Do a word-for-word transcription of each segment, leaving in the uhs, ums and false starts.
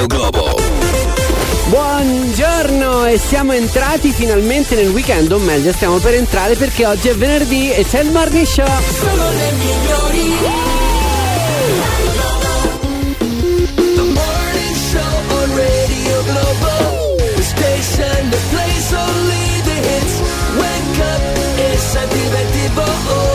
Radio Globo. Buongiorno, e siamo entrati finalmente nel weekend, o meglio stiamo per entrare, perché oggi è venerdì e c'è il Morning Show. Sono le migliori. The Morning Show on Radio Globo, the station that plays only the hits. Wake up e attiva il tivù.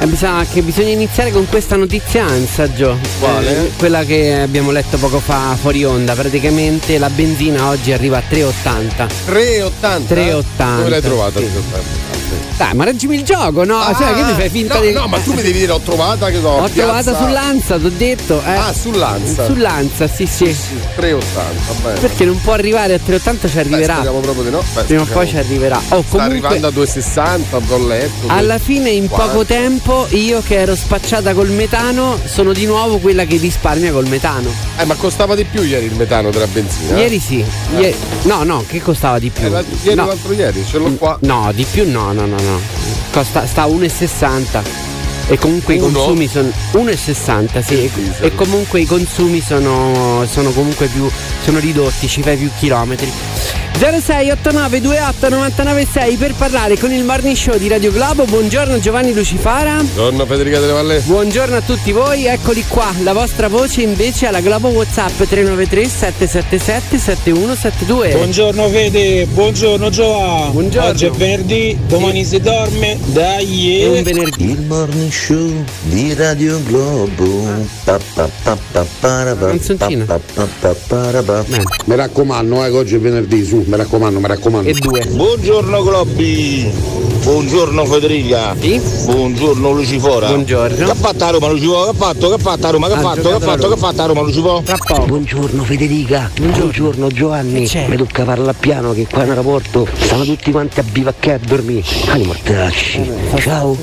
Bisogna, che bisogna iniziare con questa notizia Sergio, vale. eh, quella che abbiamo letto poco fa fuori onda. Praticamente la benzina oggi arriva a tre e ottanta. tre e ottanta? tre e ottanta. Dove l'hai trovata? Sì. tre e ottanta. Dai, ma reggimi il gioco, no? Ah, cioè, che mi fai finta? No, di... no, ma tu mi devi dire, ho trovata, che so, ho piazza... trovata sull'Ansa, ti ho detto. Eh. Ah, sull'Ansa. Sull'Ansa, sì, sì. sì, sì. tre e ottanta, bene. Perché non può arrivare a tre e ottanta, ci arriverà. Beh, speriamo proprio di no. Beh, prima o poi ci arriverà. Oh, comunque, sta arrivando a due e sessanta, ho letto. Alla fine, in poco tempo, io che ero spacciata col metano, sono di nuovo quella che risparmia col metano. Eh, ma costava di più ieri il metano della benzina? Ieri sì. Eh. Ieri... No, no, che costava di più? Eh, l'altro, ieri no. l'altro ieri, ce l'ho qua. No, di più no, no, no. No, costa, sta uno e sessanta e comunque Uno. i consumi sono uno e sessanta, sì, e, e comunque i consumi sono sono comunque più sono ridotti, ci fai più chilometri. Zero sei otto nove due otto nove nove sei per parlare con il Morning Show di Radio Globo. Buongiorno Giovanni Lucifara. Buongiorno Federica De Valle. Buongiorno a tutti voi, eccoli qua, la vostra voce invece alla Globo WhatsApp tre nove tre sette sette sette sette uno sette due. Buongiorno Fede, buongiorno Giova. Buongiorno. Oggi è venerdì, domani si dorme, dai. È un venerdì. Il Morning Show di Radio Globo. Canzoncina. Mi raccomando, eh, oggi è venerdì, su. Mi raccomando, mi raccomando. E due. Buongiorno Globbi. Buongiorno Federica. Sì. Buongiorno Lucifora. Buongiorno. Che ha fatto a Roma Lucifora? Che ha fatto? Che ha fatto a Roma? Che ha fatto? Che ha fatto? Che ha fatto a Roma Lucifora? Buongiorno Federica. Buongiorno, buongiorno Giovanni. Mi tocca parlare piano che qua in aeroporto stanno tutti quanti a bivaccare a dormire. Cani mortacci. Ciao.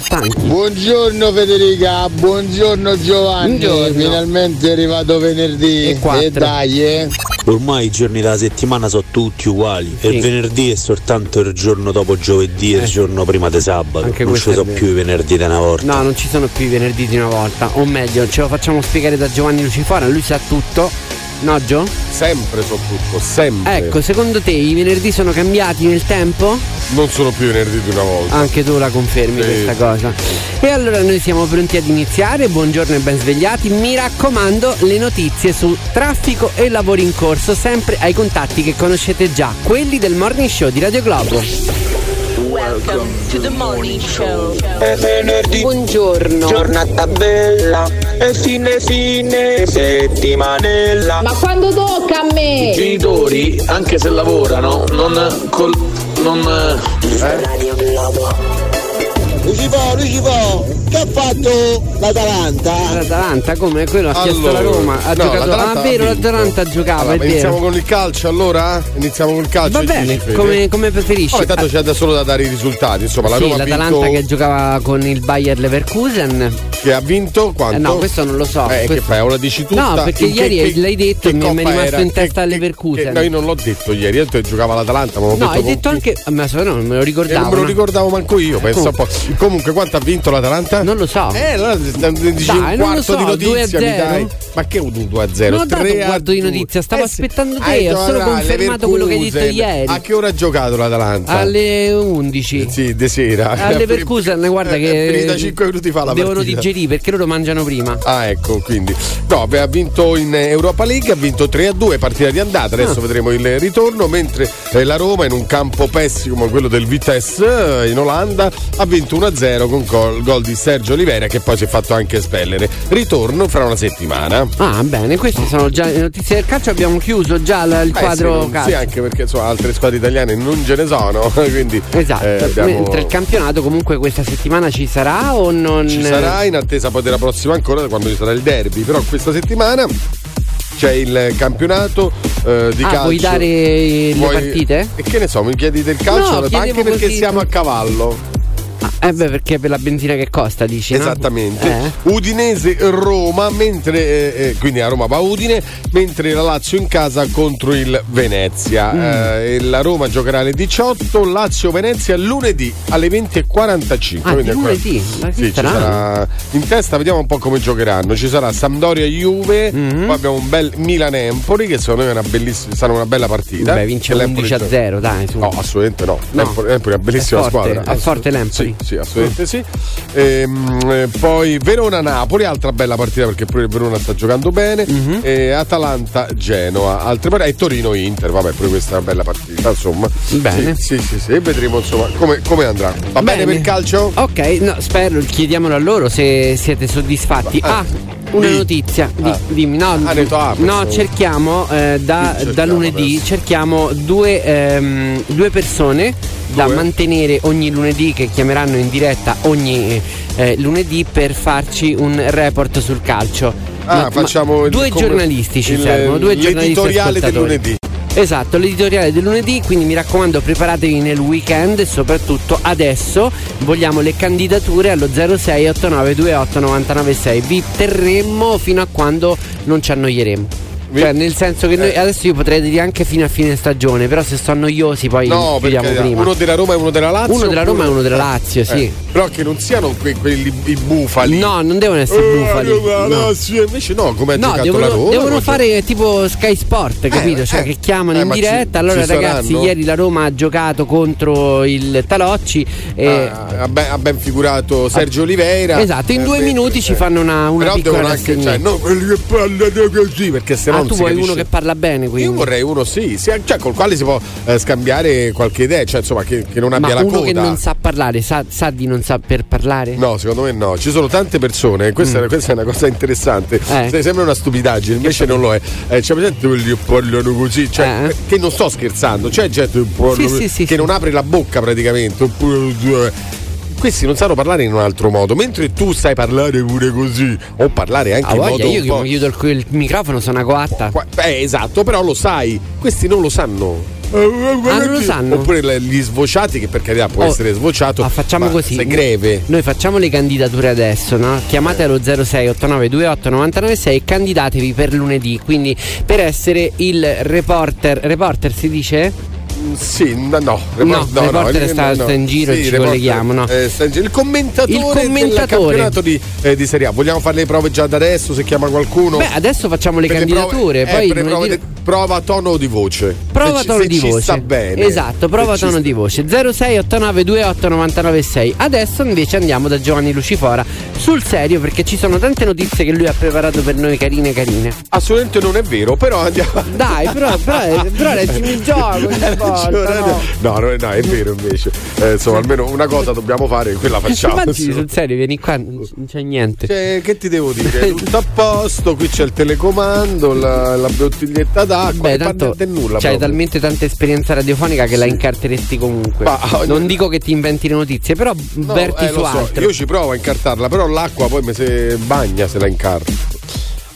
Buongiorno Federica. Buongiorno Giovanni. Buongiorno. Finalmente è arrivato venerdì. E, e dai, eh. Ormai i giorni della settimana sono tutti uguali, sì. E il venerdì è soltanto il giorno dopo giovedì e eh. il giorno prima di sabato. Anche non ci sono più i venerdì di una volta. No, non ci sono più i venerdì di una volta. O meglio, ce lo facciamo spiegare da Giovanni Lucifora, lui sa tutto. No Gio? Sempre so tutto, sempre. Ecco, secondo te i venerdì sono cambiati nel tempo? Non sono più venerdì di una volta. Anche tu la confermi, sì, questa cosa. E allora noi siamo pronti ad iniziare. Buongiorno e ben svegliati. Mi raccomando, le notizie su traffico e lavori in corso sempre ai contatti che conoscete già, quelli del Morning Show di Radio Globo. Welcome to the Morning Show. È venerdì. Buongiorno. Giornata bella. E fine fine settimanella. Ma quando tocca a me? I genitori, anche se lavorano, non col... non... Eh? Radio Globo. Lucifò, Lucifò, che ha fatto l'Atalanta? L'Atalanta come? Quello ha chiesto allora, la Roma, ha no, giocato. Ah, vero, l'Atalanta giocava. Allora, è iniziamo vero. con il calcio allora? Iniziamo col calcio. Va bene, come, come preferisci. Oh, intanto c'è da solo da dare i risultati. Insomma, la sì, Roma l'Atalanta ha vinto... che giocava con il Bayern Leverkusen. Che ha vinto quanto? Eh, no, questo non lo so. Eh, questo... che fai? Ora dici tutta. No, perché ieri che, che, l'hai detto e mi è rimasto era? in testa che, Leverkusen. Che, no, io non l'ho detto ieri, io giocava l'Atalanta. Ma no, hai detto anche. Ma no, non me lo ricordavo. Non me lo ricordavo manco io, penso un po'. Comunque quanto ha vinto l'Atalanta? Non lo so. Eh, allora dici un quarto so, di notizia mi dai. Ma che due a zero? Non ho dato un quarto di notizia, stavo eh, aspettando te, ho solo confermato quello che hai detto ieri. A che ora ha giocato l'Atalanta? Alle undici. Sì, di sera. Alle Leverkusen, guarda che finita cinque minuti fa la partita. Devono digerire perché loro mangiano prima. Ah, ecco, quindi. No, beh, ha vinto in Europa League, ha vinto tre a due, partita di andata, adesso ah. vedremo il ritorno, mentre la Roma in un campo pessimo come quello del Vitesse in Olanda ha vinto uno a zero con gol, gol di Sergio Oliveira, che poi si è fatto anche espellere. Ritorno fra una settimana. Ah, bene, queste sono già le notizie del calcio. Abbiamo chiuso già il Beh, quadro sì, calcio. Sì, anche perché insomma, altre squadre italiane non ce ne sono. Quindi, esatto. Eh, abbiamo... Mentre il campionato, comunque, questa settimana ci sarà o non? Ci sarà, in attesa poi della prossima ancora, quando ci sarà il derby. Però questa settimana c'è il campionato eh, di ah, calcio. Vuoi dare le vuoi... partite? E che ne so, mi chiedi del calcio? No, anche perché così... siamo a cavallo. Eh beh, perché per la benzina che costa, dici? Esattamente, no? eh. Udinese Roma, mentre eh, quindi a Roma va Udine, mentre la Lazio in casa contro il Venezia. Mm. eh, la Roma giocherà alle diciotto, Lazio Venezia lunedì alle venti e quarantacinque. Ah, quindi lunedì? Ancora... sì, ci sarà... in testa vediamo un po' come giocheranno. Ci sarà Sampdoria Juve, mm-hmm. poi abbiamo un bel Milan Empoli che secondo me è una bellissima, sarà una bella partita. Beh, vince undici a zero, dai. Su. No, assolutamente no. no. Empoli, Empoli è una bellissima è forte, squadra. È forte l'Empoli. Sì, sì. Assolutamente sì. Ehm, poi Verona-Napoli, altra bella partita perché pure il Verona sta giocando bene. Mm-hmm. E Atalanta-Genoa, altre partite. E Torino-Inter, vabbè, pure questa è una bella partita. Insomma, bene. Sì, sì, sì, sì. Vedremo insomma come, come andrà. Va bene. bene per il calcio? Ok, no, spero, chiediamolo a loro se siete soddisfatti. Ah, ah una di. notizia, di, ah. dimmi, no, ah, detto, ah, no cerchiamo, eh, da, cerchiamo da lunedì, adesso. cerchiamo due, ehm, due persone da mantenere ogni lunedì, che chiameranno in diretta ogni eh, lunedì per farci un report sul calcio. Ah, ma, facciamo ma il, due giornalisti ci il, servono, due giornalisti editoriale del lunedì. Esatto, l'editoriale del lunedì, quindi mi raccomando preparatevi nel weekend e soprattutto adesso vogliamo le candidature allo zero sei otto nove due otto nove nove sei. Vi terremo fino a quando non ci annoieremo. Cioè, nel senso che noi eh. adesso io potrei dire anche fino a fine stagione, però se sono noiosi poi no, chiudiamo prima. Uno della Roma e uno della Lazio. Uno della Roma e uno della Lazio, eh. sì. Però che non siano que- quelli i bufali. No, non devono essere eh, bufali. No, no. Sì, invece no, come ha no, giocato devono, la Roma. Devono fare tipo Sky Sport, capito? Eh, cioè eh. che chiamano eh, in diretta. Ci, allora ci ragazzi, saranno? Ieri la Roma ha giocato contro il Talocci e ah, ha, ben, ha ben figurato Sergio Oliveira. Esatto, in eh, due eh, minuti eh. ci fanno una, una però piccola rassegna. No, quelli che parlano così, perché se no. Tu vuoi capisce. uno che parla bene, quindi. Io vorrei uno sì, sì cioè col quale si può eh, scambiare qualche idea, cioè insomma che, che non abbia ma la coda. Ma uno che non sa parlare, sa, sa di non saper parlare? No, secondo me no, ci sono tante persone, questa, mm. questa è una cosa interessante, eh. sembra una stupidaggine, invece non lo è. Eh, c'è gente quelli che parlano così, cioè eh. che non sto scherzando, c'è gente che, parlano, sì, sì, sì, che sì. non apre la bocca praticamente, oppure... questi non sanno parlare in un altro modo, mentre tu sai parlare pure così o parlare anche ah, in voglia, modo io che mi chiudo il, il microfono sono una coatta. Beh, esatto, però lo sai, questi non lo sanno. Ah, non lo sanno. Oppure gli svociati, che per carità può oh, essere svociato. Ma facciamo ma così: sei greve. Noi facciamo le candidature adesso, no? Chiamate allo zero sei otto nove due otto nove nove sei e candidatevi per lunedì. Quindi per essere il reporter, reporter si dice? Sì, no, no, report, no, no, reporter no, sta, no, sta in giro sì, e ci reporter, colleghiamo no. eh, il commentatore, il commentatore del campionato di, eh, di Serie A. Vogliamo fare le prove già da adesso, se chiama qualcuno? Beh, adesso facciamo le candidature le prove, poi eh, le prove, dire... prova tono di voce. Prova se tono ci, di voce sta bene. Esatto, prova tono sta... di voce zero sei otto nove due otto nove nove sei. Adesso invece andiamo da Giovanni Lucifara sul serio, perché ci sono tante notizie che lui ha preparato per noi carine carine. Assolutamente non è vero, però andiamo. Dai, però, però, però leggimi il gioco. No. No, no, no, è vero invece. Eh, insomma, almeno una cosa dobbiamo fare, quella facciamo. Infatti, sul serio, vieni qua, non c'è niente. Cioè, che ti devo dire? Tutto a posto, qui c'è il telecomando, la, la bottiglietta d'acqua. Beh, tanto nulla. C'hai proprio talmente tanta esperienza radiofonica che sì. la incarteresti comunque. Ma, oh, non dico che ti inventi le notizie, però no, verti eh, su altro. So, io ci provo a incartarla, però l'acqua poi mi se bagna se la incarto.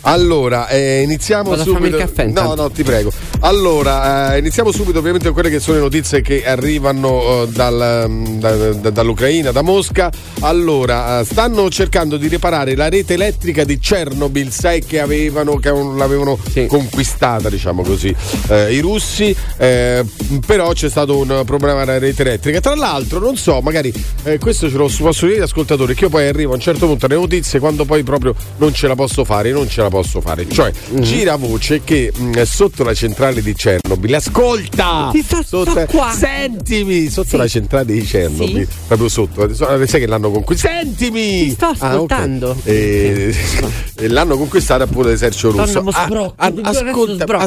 Allora, eh, iniziamo Vado subito. A caffè, no, tanto. no, ti prego. Allora, eh, iniziamo subito ovviamente con quelle che sono le notizie che arrivano eh, dal, da, da, dall'Ucraina, da Mosca. Allora, eh, stanno cercando di riparare la rete elettrica di Chernobyl, sai che avevano che l'avevano sì. conquistata, diciamo così, eh, i russi, eh, però c'è stato un problema alla rete elettrica. Tra l'altro, non so, magari eh, questo ce lo posso dire agli ascoltatori, che io poi arrivo a un certo punto alle notizie quando poi proprio non ce la posso fare, non ce la posso fare, cioè mm-hmm. gira voce che mh, sotto la centrale di Chernobyl, ascolta Ti sto, sotto, sto qua. sentimi sotto sì. la centrale di Chernobyl, sì. proprio sotto, sai che l'hanno conquistata, sentimi Ti sto ascoltando ah, okay. e, sì. l'hanno conquistata pure l'esercito russo, ah, ah, ascolta, ascolta,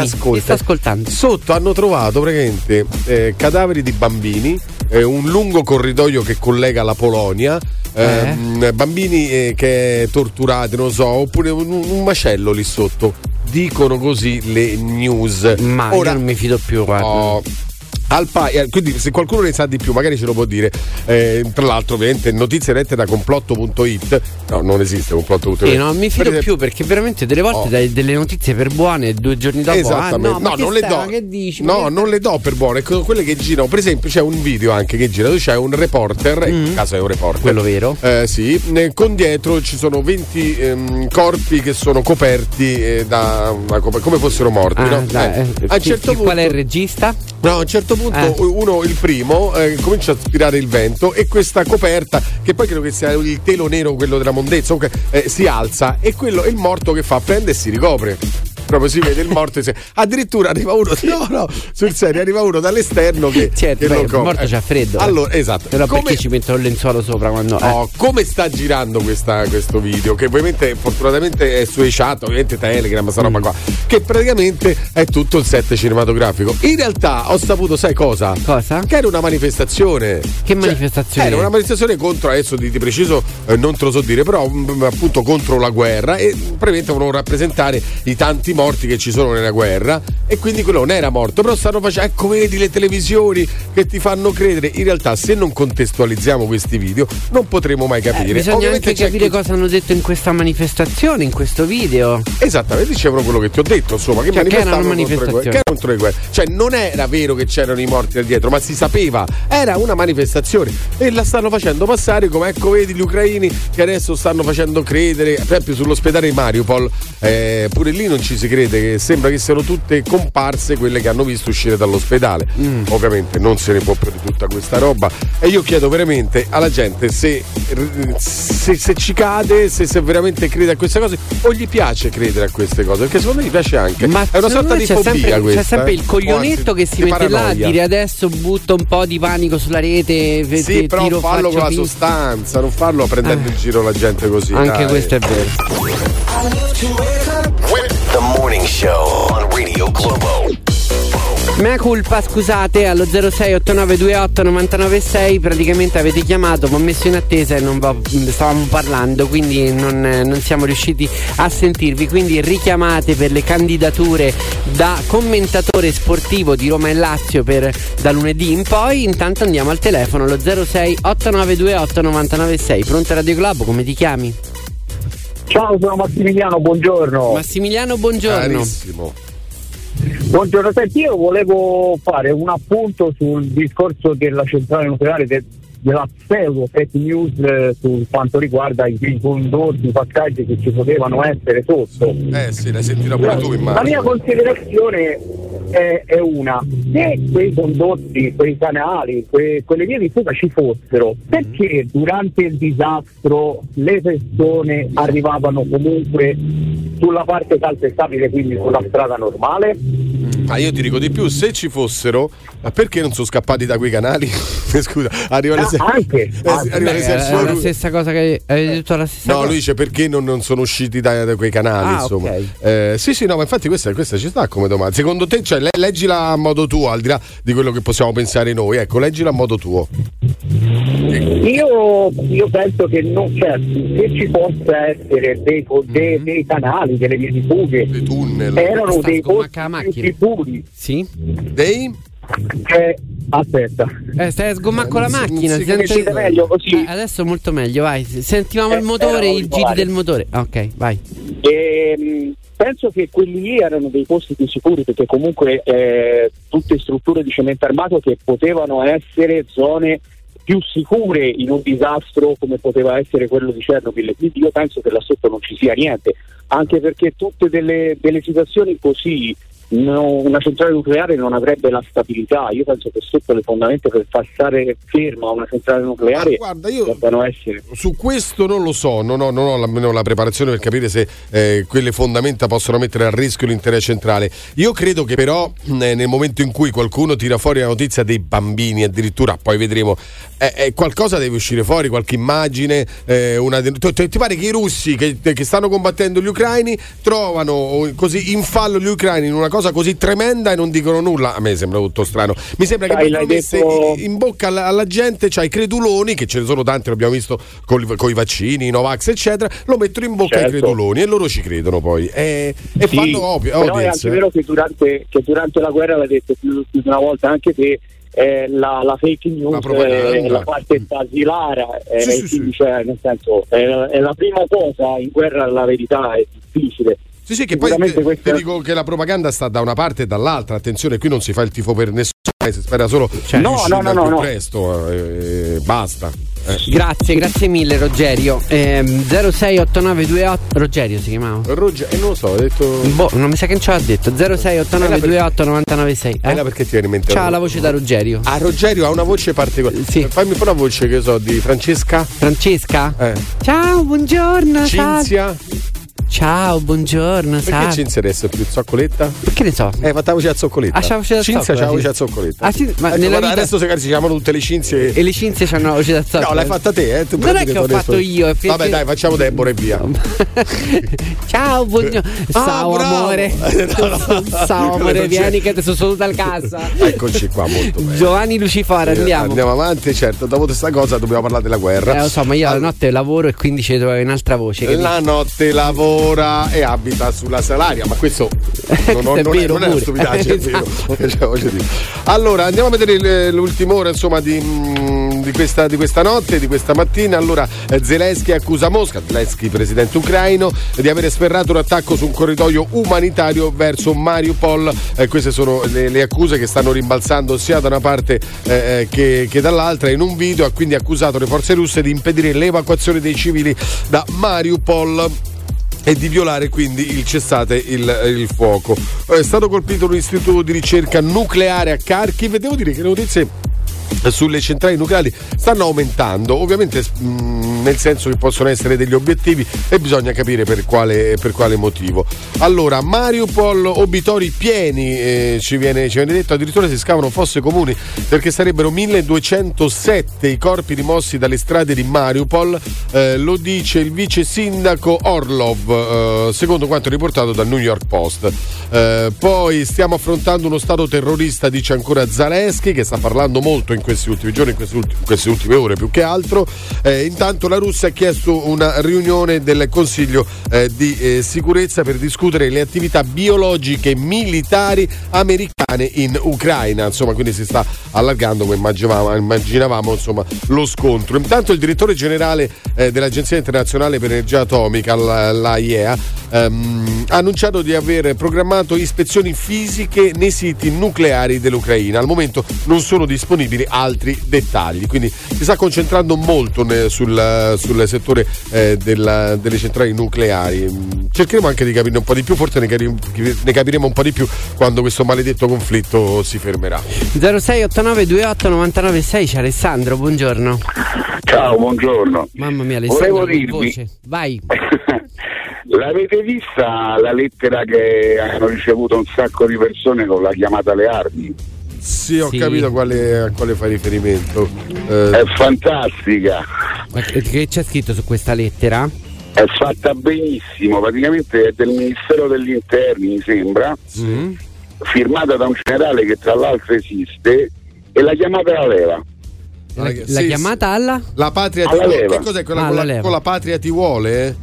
ascolta. ascoltando sotto hanno trovato praticamente eh, cadaveri di bambini, eh, un lungo corridoio che collega la Polonia, eh. Eh, bambini eh, che torturati, non so, oppure un, un macello lì sotto, dicono così le news. Ma ora io non mi fido più, guarda. Oh, al Bayern. Quindi se qualcuno ne sa di più magari ce lo può dire. Eh, tra l'altro ovviamente notizie lette da complotto punto it. No, non esiste complotto punto it. Sì, non mi fido per esempio... più, perché veramente delle volte oh. dai delle notizie per buone due giorni dopo. Esattamente. Ah, no, no non le do. Che dici? No, non le do per buone, quelle che girano. Per esempio c'è un video anche che gira dove c'è un reporter, mm. in caso è un reporter. Quello vero? Eh, sì, eh, con dietro ci sono venti ehm, corpi che sono coperti eh, da una cop- come fossero morti, ah, no? Dai, eh. Eh. A un certo punto qual è il regista? No, a un certo punto eh. uno, il primo, eh, comincia a aspirare il vento e questa coperta, che poi credo che sia il telo nero, quello della mondezza, comunque, eh, si alza e quello è il morto che fa, prende e si ricopre. Proprio si vede il morto e si... addirittura arriva uno no no sul serio arriva uno dall'esterno che, certo, che beh, il morto eh. c'ha freddo eh. allora esatto però come... perché ci mettono il lenzuolo sopra quando no eh. come sta girando questa, questo video che ovviamente fortunatamente è su chat, ovviamente Telegram sta roba mm. qua che praticamente è tutto il set cinematografico. In realtà ho saputo sai cosa? cosa? Che era una manifestazione. Che manifestazione? Cioè, era una manifestazione contro, adesso di, di preciso eh, non te lo so dire, però mh, appunto contro la guerra e praticamente volevano rappresentare i tanti morti che ci sono nella guerra e quindi quello non era morto, però stanno facendo, ecco vedi le televisioni che ti fanno credere. In realtà se non contestualizziamo questi video non potremo mai capire. Eh, bisogna Ovviamente anche capire chi... cosa hanno detto in questa manifestazione, in questo video. Esattamente, dicevano quello che ti ho detto, insomma, che, cioè, che erano manifestazioni contro, contro le guerre. Cioè non era vero che c'erano i morti là dietro, ma si sapeva, era una manifestazione e la stanno facendo passare come ecco vedi gli ucraini che adesso stanno facendo credere, per esempio sull'ospedale di Mariupol, eh, pure lì non ci si crede, che sembra che siano tutte comparse quelle che hanno visto uscire dall'ospedale. mm. Ovviamente non se ne può più di tutta questa roba e io chiedo veramente alla gente se, se, se ci cade, se, se veramente crede a queste cose o gli piace credere a queste cose, perché secondo me gli piace anche, ma è una sorta di fobia sempre, questa, c'è sempre eh? il coglionetto, anzi, che si mette paranoia. Là a dire adesso butto un po' di panico sulla rete, vede, sì però tiro, farlo con la visto. sostanza, non farlo prendendo ah. in giro la gente così anche dai. Questo è vero. Morning Show on Radio Globo. Mea culpa, scusate, allo zero sei otto nove due otto nove nove sei praticamente avete chiamato, mi ho messo in attesa e non vo- stavamo parlando, quindi non, non siamo riusciti a sentirvi, quindi richiamate per le candidature da commentatore sportivo di Roma e Lazio per da lunedì in poi. Intanto andiamo al telefono, allo zero sei otto nove due otto nove nove sei. Pronto Radio Globo, come ti chiami? Ciao, sono Massimiliano, buongiorno. Massimiliano, buongiorno. Carissimo. Buongiorno, senti, io volevo fare un appunto sul discorso della centrale nucleare, de- della pseudo fake news eh, su quanto riguarda i condorsi, i passaggi che ci potevano essere sotto. Eh sì, l'hai sentita pure tu in mano. La mia considerazione è, è una, se quei condotti, quei canali, que, quelle vie di fuga ci fossero, perché durante il disastro le persone arrivavano comunque sulla parte calpestabile, quindi sulla strada normale? Ma ah, io ti dico di più, se ci fossero, ma perché non sono scappati da quei canali? Scusa, arriva le ah, anche eh, ah, arriva beh, le ser- è la stessa cosa che avevi detto la stessa no cosa. Lui dice perché non, non sono usciti da, da quei canali, ah, insomma okay. eh, sì sì no ma infatti questa, questa ci sta come domanda, secondo te, cioè le, leggila a modo tuo, al di là di quello che possiamo pensare noi, ecco leggila a modo tuo. Io, io penso che non c'è, che ci possa essere dei, dei, mm-hmm. dei canali, delle vie di fughe, dei tunnel, erano dei posti più sicuri. Sì? Dei? Eh, aspetta, eh, stai a sgommare con la macchina. Si, si senti... meglio così. Eh, adesso molto meglio, vai. Sentivamo eh, il motore, i giri del motore. Ok, vai. Ehm, penso che quelli lì erano dei posti più sicuri perché comunque eh, tutte strutture di cemento armato che potevano essere zone più sicure in un disastro come poteva essere quello di Chernobyl. Quindi io penso che là sotto non ci sia niente, anche perché tutte delle, delle situazioni così, no, una centrale nucleare non avrebbe la stabilità. Io penso che sotto le fondamenta per far stare ferma una centrale nucleare, ah, guarda, io debbano essere. Su questo non lo so, non ho, non ho almeno la preparazione per capire se eh, quelle fondamenta possono mettere a rischio l'intera centrale. Io credo che però eh, nel momento in cui qualcuno tira fuori la notizia dei bambini addirittura, poi vedremo, eh, eh, qualcosa deve uscire fuori, qualche immagine, eh, una... ti pare che i russi che, che stanno combattendo gli ucraini trovano così in fallo gli ucraini in una cosa cosa così tremenda e non dicono nulla. A me sembra tutto strano. Mi sembra Dai, che messe detto... in bocca alla, alla gente, cioè i creduloni, che ce ne sono tanti, l'abbiamo visto con i vaccini, i Novax, eccetera, lo mettono in bocca, certo, ai creduloni, e loro ci credono poi. E, e sì, fanno ovvio. Però è anche vero che durante, che durante la guerra, l'ha detto più di una volta anche te, eh, la, la fake news la è la parte basilare, eh, sì, sì, sì. Cioè, nel senso, è, è la prima cosa in guerra, la verità è difficile. Sì, sì, che poi te, questa... te dico che la propaganda sta da una parte e dall'altra. Attenzione, qui non si fa il tifo per nessuno, si spera solo, cioè, no, no, no, no, no. presto, eh, basta. Eh. Grazie, grazie mille Rogerio. Eh, zero sei otto nove due otto Rogerio si chiamava? Rogerio, eh, non lo so, ho detto. Boh, non mi sa che non ce l'ha detto. zero sei otto nove due otto nove nove sei. Eh? Era perché ti viene in mente. Ciao, la voce da Rogerio. Ah, Rogerio ha una voce particolare. Sì. Fammi un po' la voce, che so, di Francesca. Francesca? Eh. Ciao, buongiorno. Cinzia. Ciao, buongiorno. Perché salve. Ci interessa più zoccoletta? Perché ne so? Eh, ma la voce a zoccoletta. Ah, c'è la voce da Cinzia, c'è la voce a zoccoletta. Ah, sì, ma eh, nella vita... adesso si chiamano tutte le cinzie. E le cinzie c'hanno la voce da zoccoletta. No, l'hai fatta te, eh? Tu non è che ho adesso... fatto io. Perché... Vabbè, dai, facciamo Deborah e via. Ciao, buongiorno. Ah, ciao, amore. No, no. Ciao, amore, vieni che adesso sono dal casa. Eccoci qua, molto bene. Giovanni Lucifara, andiamo. Andiamo avanti, certo. Dopo questa cosa dobbiamo parlare della guerra. Eh, lo so, ma io la notte lavoro e quindi ci trovo un'altra voce. La notte lavoro. E abita sulla Salaria, ma questo non, non, è, non, è, non è una stupidaggine. Esatto. È vero. Cioè, allora andiamo a vedere l'ultima ora, insomma, di, di, questa, di questa notte, di questa mattina. Allora, Zelensky accusa Mosca, Zelensky, presidente ucraino, di aver sferrato un attacco su un corridoio umanitario verso Mariupol. Eh, queste sono le, le accuse che stanno rimbalzando sia da una parte eh, che, che dall'altra. In un video ha quindi accusato le forze russe di impedire l'evacuazione dei civili da Mariupol e di violare quindi il cessate il, il fuoco. È stato colpito un istituto di ricerca nucleare a Kharkiv. Devo dire che le notizie sulle centrali nucleari stanno aumentando, ovviamente mh, nel senso che possono essere degli obiettivi e bisogna capire per quale, per quale motivo. Allora, Mariupol, obitori pieni, eh, ci, viene, ci viene detto, addirittura si scavano fosse comuni perché sarebbero milleduecentosette i corpi rimossi dalle strade di Mariupol, eh, lo dice il vice sindaco Orlov, eh, secondo quanto riportato dal New York Post. Eh, poi stiamo affrontando uno stato terrorista, dice ancora Zelensky, che sta parlando molto in questi ultimi giorni, in queste ultime, queste ultime ore più che altro. Eh, intanto la Russia ha chiesto una riunione del Consiglio eh, di eh, sicurezza per discutere le attività biologiche militari americane in Ucraina, insomma, quindi si sta allargando, come immaginavamo, immaginavamo insomma, lo scontro. Intanto il direttore generale eh, dell'Agenzia Internazionale per l'Energia Atomica, l'AIEA, ehm, ha annunciato di aver programmato ispezioni fisiche nei siti nucleari dell'Ucraina. Al momento non sono disponibili altri dettagli, quindi si sta concentrando molto sul, sul settore eh, della, delle centrali nucleari. Cercheremo anche di capirne un po' di più, forse ne, capire, ne capiremo un po' di più quando questo maledetto conflitto si fermerà. zero sei otto nove due otto nove nove sei c'è Alessandro, buongiorno. Ciao, buongiorno. Mamma mia, Alessandro, volevo dirvi, voce. Vai. L'avete vista la lettera che hanno ricevuto un sacco di persone con la chiamata alle armi? Sì, ho sì. capito quale, a quale fa riferimento. Eh. È fantastica. Ma che c'è scritto su questa lettera? È fatta benissimo, praticamente è del Ministero degli Interni, mi sembra, mm. firmata da un generale che tra l'altro esiste, e la chiamata alla leva. La, la, la sì, chiamata sì. alla? La patria alla ti vuole. Che cos'è quella ah, con, la, con la patria ti vuole?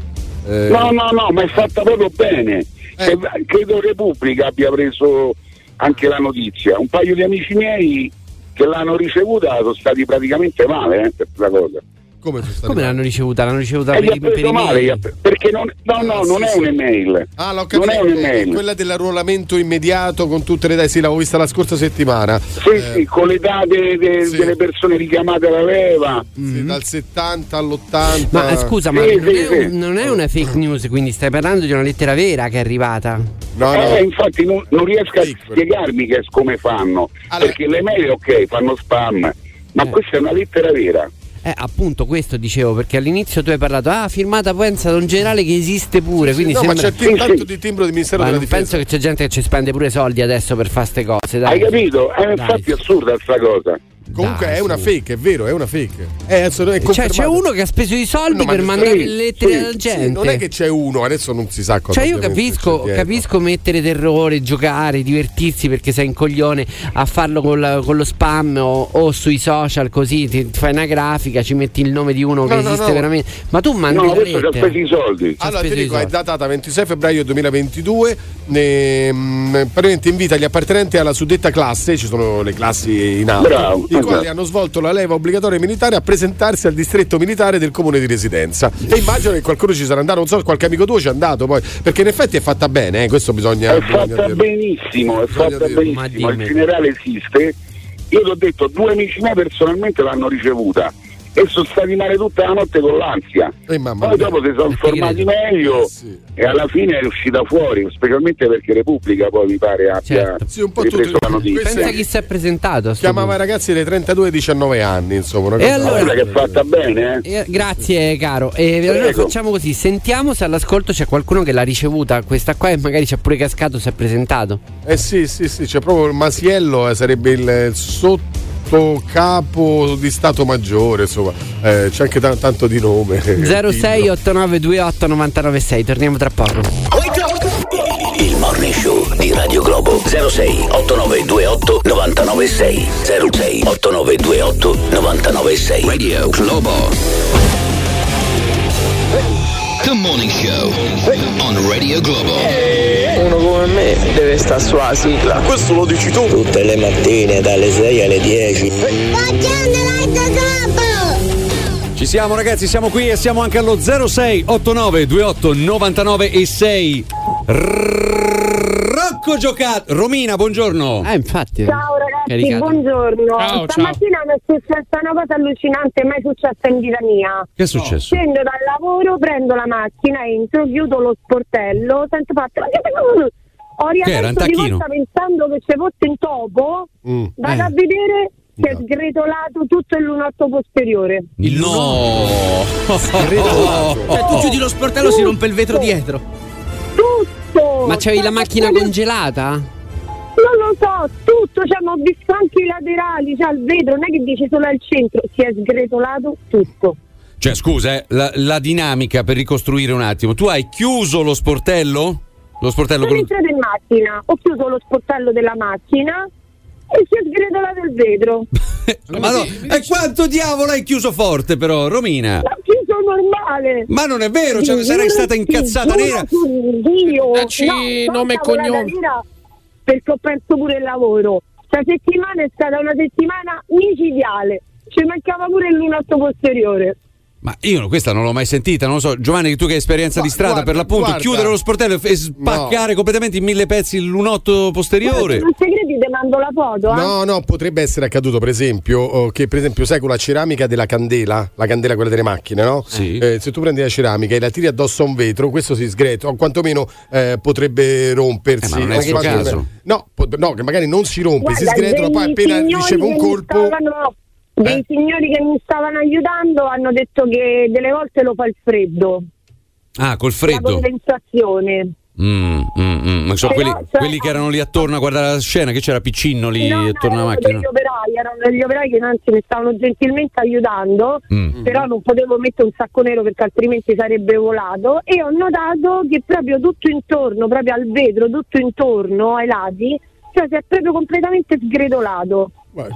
Eh. No, no, no, ma è fatta proprio bene. Eh. Credo Repubblica abbia preso anche la notizia. Un paio di amici miei che l'hanno ricevuta sono stati praticamente male eh, per questa cosa. Come, Come l'hanno ricevuta? L'hanno ricevuta per, i, per male, email? Pre- perché non, no, no, ah, non sì, è sì. un'email. Ah, l'ho capito. Non è un'email. Quella dell'arruolamento immediato con tutte le date. Sì, l'avevo vista la scorsa settimana. Sì, eh. sì, con le date de- sì. delle persone richiamate alla leva. Mm-hmm. Sì, dal settanta all'ottanta. Ma scusa, sì, ma sì, non, sì, è, sì. non è una fake news, quindi stai parlando di una lettera vera che è arrivata? No, eh, no. Infatti, non, non riesco sì, a spiegarmi che, come fanno. Allora. Perché le mail, ok, fanno spam, ma eh. questa è una lettera vera. Eh, appunto questo dicevo, perché all'inizio tu hai parlato ah firmata pensa da un generale che esiste pure, quindi no, sembra... ma c'è tanto di timbro del Ministero ma della Difesa. Penso che c'è gente che ci spende pure soldi adesso per fare ste cose, dai. Hai capito? È eh, infatti assurda sta cosa. Comunque dai, è una fake, è vero, è una fake. È, è cioè, c'è uno che ha speso i soldi no, per mandare sì, le lettere sì, alla gente. Sì, non è che c'è uno, adesso non si sa cosa. Cioè, io capisco, capisco mettere terrore, giocare, divertirsi perché sei un coglione a farlo con, la, con lo spam o, o sui social così. Ti fai una grafica, ci metti il nome di uno no, che no, esiste no. veramente. Ma tu mandi no, lettere. No, spesi i soldi. Allora ti dico, è datata ventisei febbraio duemilaventidue. Ne, mh, praticamente invita gli appartenenti alla suddetta classe, ci sono le classi in alto, Bravo. i quali hanno svolto la leva obbligatoria militare, a presentarsi al distretto militare del comune di residenza. E immagino che qualcuno ci sarà andato, non so, qualche amico tuo ci è andato poi, perché in effetti è fatta bene, eh, questo bisogna è bisogna fatta dirlo. benissimo, è bisogna fatta dirlo. benissimo, il generale esiste. Io ti ho detto, due amici miei personalmente l'hanno ricevuta e sono stati male tutta la notte con l'ansia. Eh, mamma Poi mia. dopo si sono formati meglio eh, sì. e alla fine è uscita fuori, specialmente perché Repubblica poi mi pare abbia certo. sì, un po' ripreso tutto, la notizia. Pensa chi si è presentato. Chiamava i ragazzi dai trentadue ai diciannove anni, insomma, una cosa, e allora, cosa che è fatta bene. Eh. Eh, grazie caro. E allora facciamo così, sentiamo se all'ascolto c'è qualcuno che l'ha ricevuta questa qua e magari ci ha pure cascato, si è presentato. Eh sì, sì, sì, c'è proprio il Masiello, eh, sarebbe il sotto capo di Stato Maggiore, insomma, eh, c'è anche t- tanto di nome. Zero sei otto nove due otto nove nove sei. Torniamo tra poco. Il morning show di Radio Globo. Zero sei otto nove due otto nove nove sei. Zero sei otto nove due otto nove nove sei. Radio Globo. The morning show on Radio Globo. Uno come me deve stare sulla sigla. Questo lo dici tu. Tutte le mattine dalle sei alle dieci. Ci siamo ragazzi, siamo qui e siamo anche allo zero sei otto nove due otto nove nove sei. Rocco Giocato. Romina, buongiorno. Eh, infatti. Ciao ragazzi, buongiorno. Ciao, Stamattina ciao. mi è successa una cosa allucinante, mai successa in vita mia. Che è successo? Scendo dal lavoro, prendo la macchina, entro, chiudo lo sportello, sento fatto. Ho riaperto di volta pensando che ci fosse un topo, mm. vado eh. a vedere. Si è sgretolato tutto il lunotto posteriore. Il no! no. Sgretolato! Oh. Cioè, tu chiudi lo sportello, tutto. Si rompe il vetro dietro. Tutto! Ma c'avevi la macchina tutto. congelata? Non lo so, tutto, cioè, ma ho visto anche i laterali, cioè il vetro, non è che dici solo al centro, si è sgretolato tutto. Cioè, scusa, eh, la, la dinamica per ricostruire un attimo, tu hai chiuso lo sportello? Lo sportello sono quello... entrato in macchina, ho chiuso lo sportello della macchina. E si è sgretolato il vetro. Ma no, e quanto diavolo hai chiuso forte però, Romina? L'ho chiuso normale. Ma non è vero, cioè, sarei stata incazzata nera. Dio, Dacci no, nome e cognome. Perché ho perso pure il lavoro. La settimana è stata una settimana micidiale. Ci mancava pure il lunotto posteriore. Ma io questa non l'ho mai sentita, non lo so. Giovanni, tu che hai esperienza guarda, di strada, guarda, per l'appunto, guarda. chiudere lo sportello e spaccare no. completamente in mille pezzi il lunotto posteriore. Non se credi, te mando la foto. Eh? No, no, potrebbe essere accaduto, per esempio, che per esempio, sai, con la ceramica della candela, la candela quella delle macchine, no? Sì. Eh, se tu prendi la ceramica e la tiri addosso a un vetro, questo si sgretola, o quantomeno eh, potrebbe rompersi. Eh, ma non è il caso. No, po- no, che magari non si rompe, guarda, si sgretola, poi appena riceve un colpo. Dei eh? signori che mi stavano aiutando hanno detto che delle volte lo fa il freddo. Ah, col freddo? La condensazione. Mm, mm, mm. Ma so, quelli, cioè, quelli che erano lì attorno a guardare la scena, che c'era Piccinno lì no, attorno alla no, macchina? Gli operai, erano gli operai che anzi mi stavano gentilmente aiutando, mm. però non potevo mettere un sacco nero perché altrimenti sarebbe volato. E ho notato che proprio tutto intorno, proprio al vetro, tutto intorno ai lati, cioè si è proprio completamente sgretolato.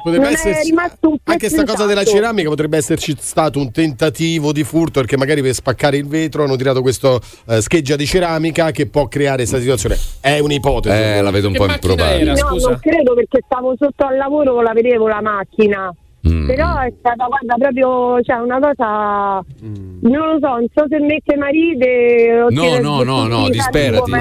Potrebbe esserci, anche sta cosa della ceramica, potrebbe esserci stato un tentativo di furto, perché magari per spaccare il vetro hanno tirato questa eh, scheggia di ceramica che può creare questa situazione. È un'ipotesi, eh, la vedo un che po' improbabile. Era, no, scusa. Non credo, perché stavo sotto al lavoro, la vedevo la macchina. Mm. Però è stata, guarda, proprio, cioè, una cosa mm. non lo so, non so se mette marite. No, no, no, no, disperati.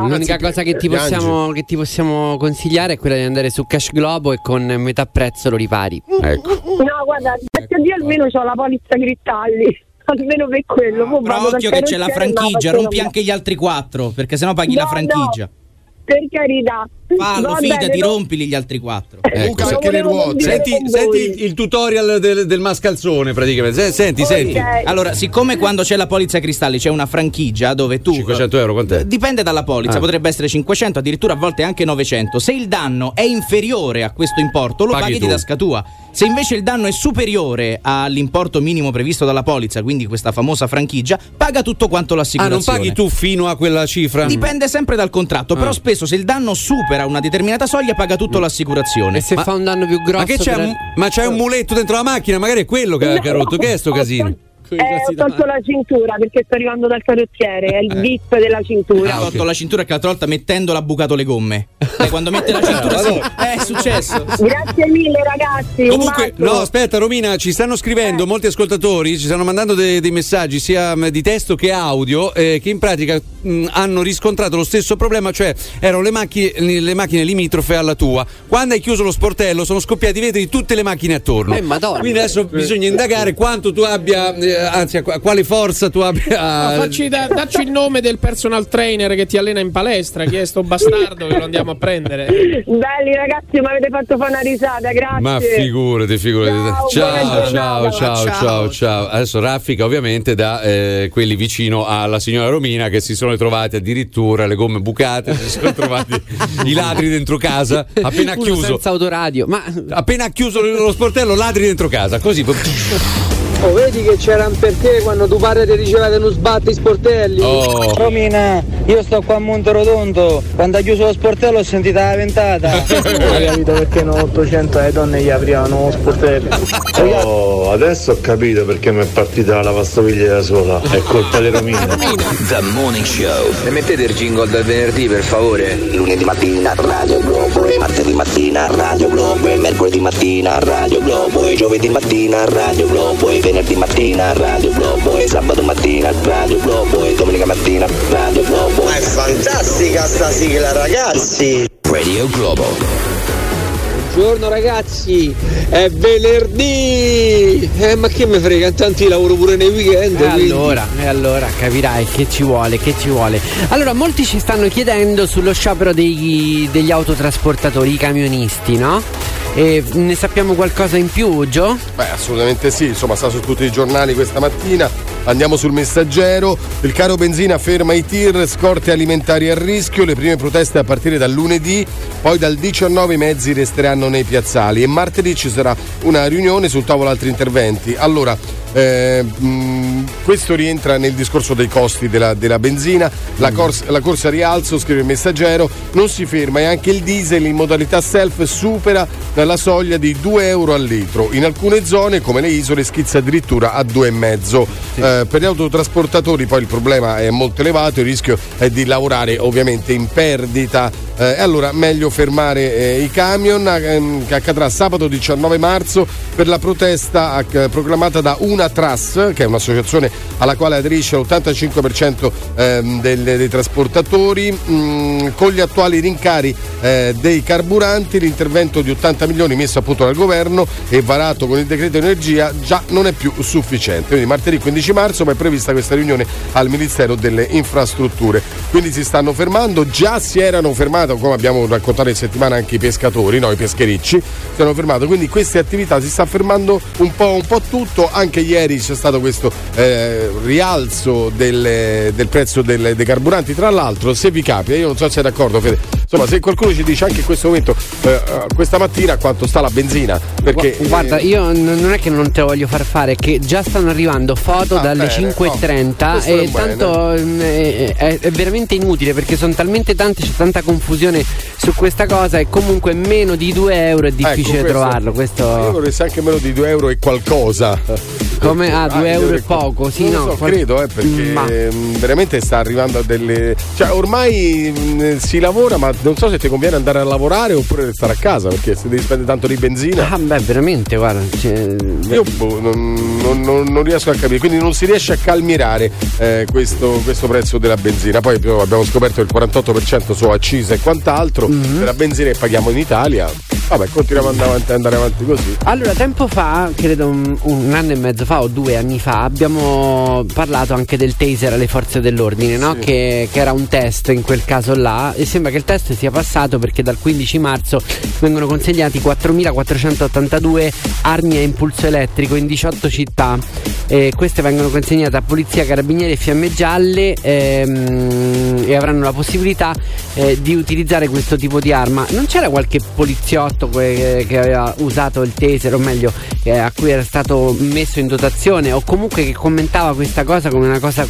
L'unica cosa che ti possiamo che ti possiamo consigliare è quella di andare su Cash Globo e con metà prezzo lo ripari. Ecco. No, guarda, grazie a Dio almeno c'ho la polizza Cristalli. Almeno per quello. Ah, però occhio che c'è la franchigia, rompi anche gli altri quattro, perché sennò paghi la franchigia. Per carità, Fallo, fidati, no, rompili gli altri quattro. Eh, ecco, anche le ruote. Senti, senti il tutorial del, del mascalzone, praticamente. Senti, okay. senti. Allora, siccome quando c'è la polizza cristalli c'è una franchigia dove tu cinquecento euro, quant'è? Dipende dalla polizza, ah. potrebbe essere cinquecento, addirittura a volte anche novecento. Se il danno è inferiore a questo importo, lo paghi, paghi di tasca tua. Se invece il danno è superiore all'importo minimo previsto dalla polizza, quindi questa famosa franchigia, paga tutto quanto l'assicurazione. Ah, non paghi tu fino a quella cifra? Dipende sempre dal contratto, ah. però spesso se il danno supera una determinata soglia paga tutto l'assicurazione. E se ma, fa un danno più grosso? Ma, che c'è, per... un, ma c'è un muletto dentro la macchina, magari è quello che ha rotto. Che è sto casino? Eh, ho tolto la cintura perché sto arrivando dal carrozziere, è il vip della cintura. Ah, ho tolto okay. la cintura che l'altra volta mettendola ha bucato le gomme. E quando mette la cintura si... eh, è successo. Grazie mille ragazzi. Comunque, no, aspetta Romina, ci stanno scrivendo eh. molti ascoltatori, ci stanno mandando dei, dei messaggi sia di testo che audio, eh, che in pratica mh, hanno riscontrato lo stesso problema, cioè erano le macchine, le macchine limitrofe alla tua. Quando hai chiuso lo sportello sono scoppiati i vetri di tutte le macchine attorno. Eh, Madonna. Quindi adesso bisogna indagare quanto tu abbia... Eh, anzi a quale forza tu abbia. No, facci da, dacci il nome del personal trainer che ti allena in palestra, chi è sto bastardo che lo andiamo a prendere. Belli ragazzi, mi avete fatto fare una risata, grazie. Ma figurati, figurati. Ciao, ciao, ciao, ciao, ciao, ciao. Adesso raffica ovviamente da eh, quelli vicino alla signora Romina che si sono trovati addirittura le gomme bucate, si sono trovati i ladri dentro casa appena uno chiuso senza autoradio, ma appena chiuso lo sportello ladri dentro casa, così. Oh, vedi che c'erano per te quando tu padre ti diceva che non sbatti i sportelli. Oh. Romina, io sto qua a Monterotondo, quando ha chiuso lo sportello ho sentito la ventata. Hai capito perché nell'Ottocento le donne gli aprivano lo sportello. Oh, adesso ho capito perché mi è partita la lavastoviglie da sola. È colpa di Romina. The Morning Show. E mettete il jingle del venerdì, per favore. Lunedì mattina Radio Globo, martedì mattina Radio Globo, mercoledì mattina Radio Globo, giovedì mattina Radio Globo, venerdì mattina Radio Globo, e sabato mattina Radio Globo, e domenica mattina Radio Globo. Ma è fantastica sta sigla ragazzi. Radio Globo. Buongiorno ragazzi, è venerdì. Eh ma che me frega, intanto io lavoro pure nei weekend. E allora, e allora capirai che ci vuole, che ci vuole. Allora molti ci stanno chiedendo sullo sciopero degli, degli autotrasportatori, i camionisti, no? E ne sappiamo qualcosa in più, Gio? Beh, assolutamente sì, insomma sta su tutti i giornali questa mattina. Andiamo sul Messaggero. Il caro benzina ferma i tir, scorte alimentari a rischio, le prime proteste a partire dal lunedì, poi dal diciannove i mezzi resteranno nei piazzali e martedì ci sarà una riunione sul tavolo altri interventi. Allora, eh, mh, questo rientra nel discorso dei costi della, della benzina, la, corsa, la corsa a rialzo, scrive il Messaggero, non si ferma e anche il diesel in modalità self supera la soglia di due euro al litro, in alcune zone come le isole schizza addirittura a due e mezzo. Sì. Eh, per gli autotrasportatori poi il problema è molto elevato, il rischio è di lavorare ovviamente in perdita, e eh, allora meglio fermare eh, i camion, ehm, che accadrà sabato diciannove marzo per la protesta eh, proclamata da UnaTras, che è un'associazione alla quale aderisce l'ottantacinque per cento ehm, del, dei trasportatori. Mm, con gli attuali rincari eh, dei carburanti, l'intervento di ottanta milioni messo a punto dal governo e varato con il decreto energia già non è più sufficiente, quindi martedì quindici marzo ma è prevista questa riunione al Ministero delle Infrastrutture. Quindi si stanno fermando, già si erano fermati, come abbiamo raccontato in settimana, anche i pescatori, no, i pescherecci si hanno fermato, quindi queste attività si sta fermando un po', un po' tutto. Anche ieri c'è stato questo eh, rialzo del, del prezzo del, dei carburanti, tra l'altro se vi capita, io non so se sei d'accordo Fede, insomma se qualcuno ci dice anche in questo momento eh, questa mattina a quanto sta la benzina, perché guarda eh... io non è che non te voglio far fare, che già stanno arrivando foto ah, dalle cinque e trenta no, e tanto è, è veramente inutile perché sono talmente tante, c'è tanta confusione su questa cosa e comunque meno di due euro è difficile, ecco, questo, trovarlo questo... Io vorresti anche meno di due euro e qualcosa come ah, due euro e poco, sì, no, so, qual... credo eh, perché ma... veramente sta arrivando a delle, cioè ormai mh, si lavora ma non so se ti conviene andare a lavorare oppure restare a casa perché se devi spendere tanto di benzina. Ah beh veramente guarda, cioè... io boh, non, non, non riesco a capire, quindi non si riesce a calmierare eh, questo, questo prezzo della benzina. Poi abbiamo scoperto il quarantotto per cento su accisa e quant'altro, mm-hmm, della benzina che paghiamo in Italia. Vabbè, continuiamo ad andare avanti, andare avanti così. Allora, tempo fa, credo un, un anno e mezzo fa o due anni fa, abbiamo parlato anche del taser alle forze dell'ordine, no? Sì. Che, che era un test in quel caso là, e sembra che il test sia passato perché dal quindici marzo vengono consegnati quattromilaquattrocentottantadue armi a impulso elettrico in diciotto città. Eh, queste vengono consegnate a polizia, carabinieri e fiamme gialle, ehm, e avranno la possibilità eh, di utilizzare questo tipo di arma. Non c'era qualche poliziotto che, che aveva usato il taser, o meglio eh, a cui era stato messo in dotazione, o comunque che commentava questa cosa come una cosa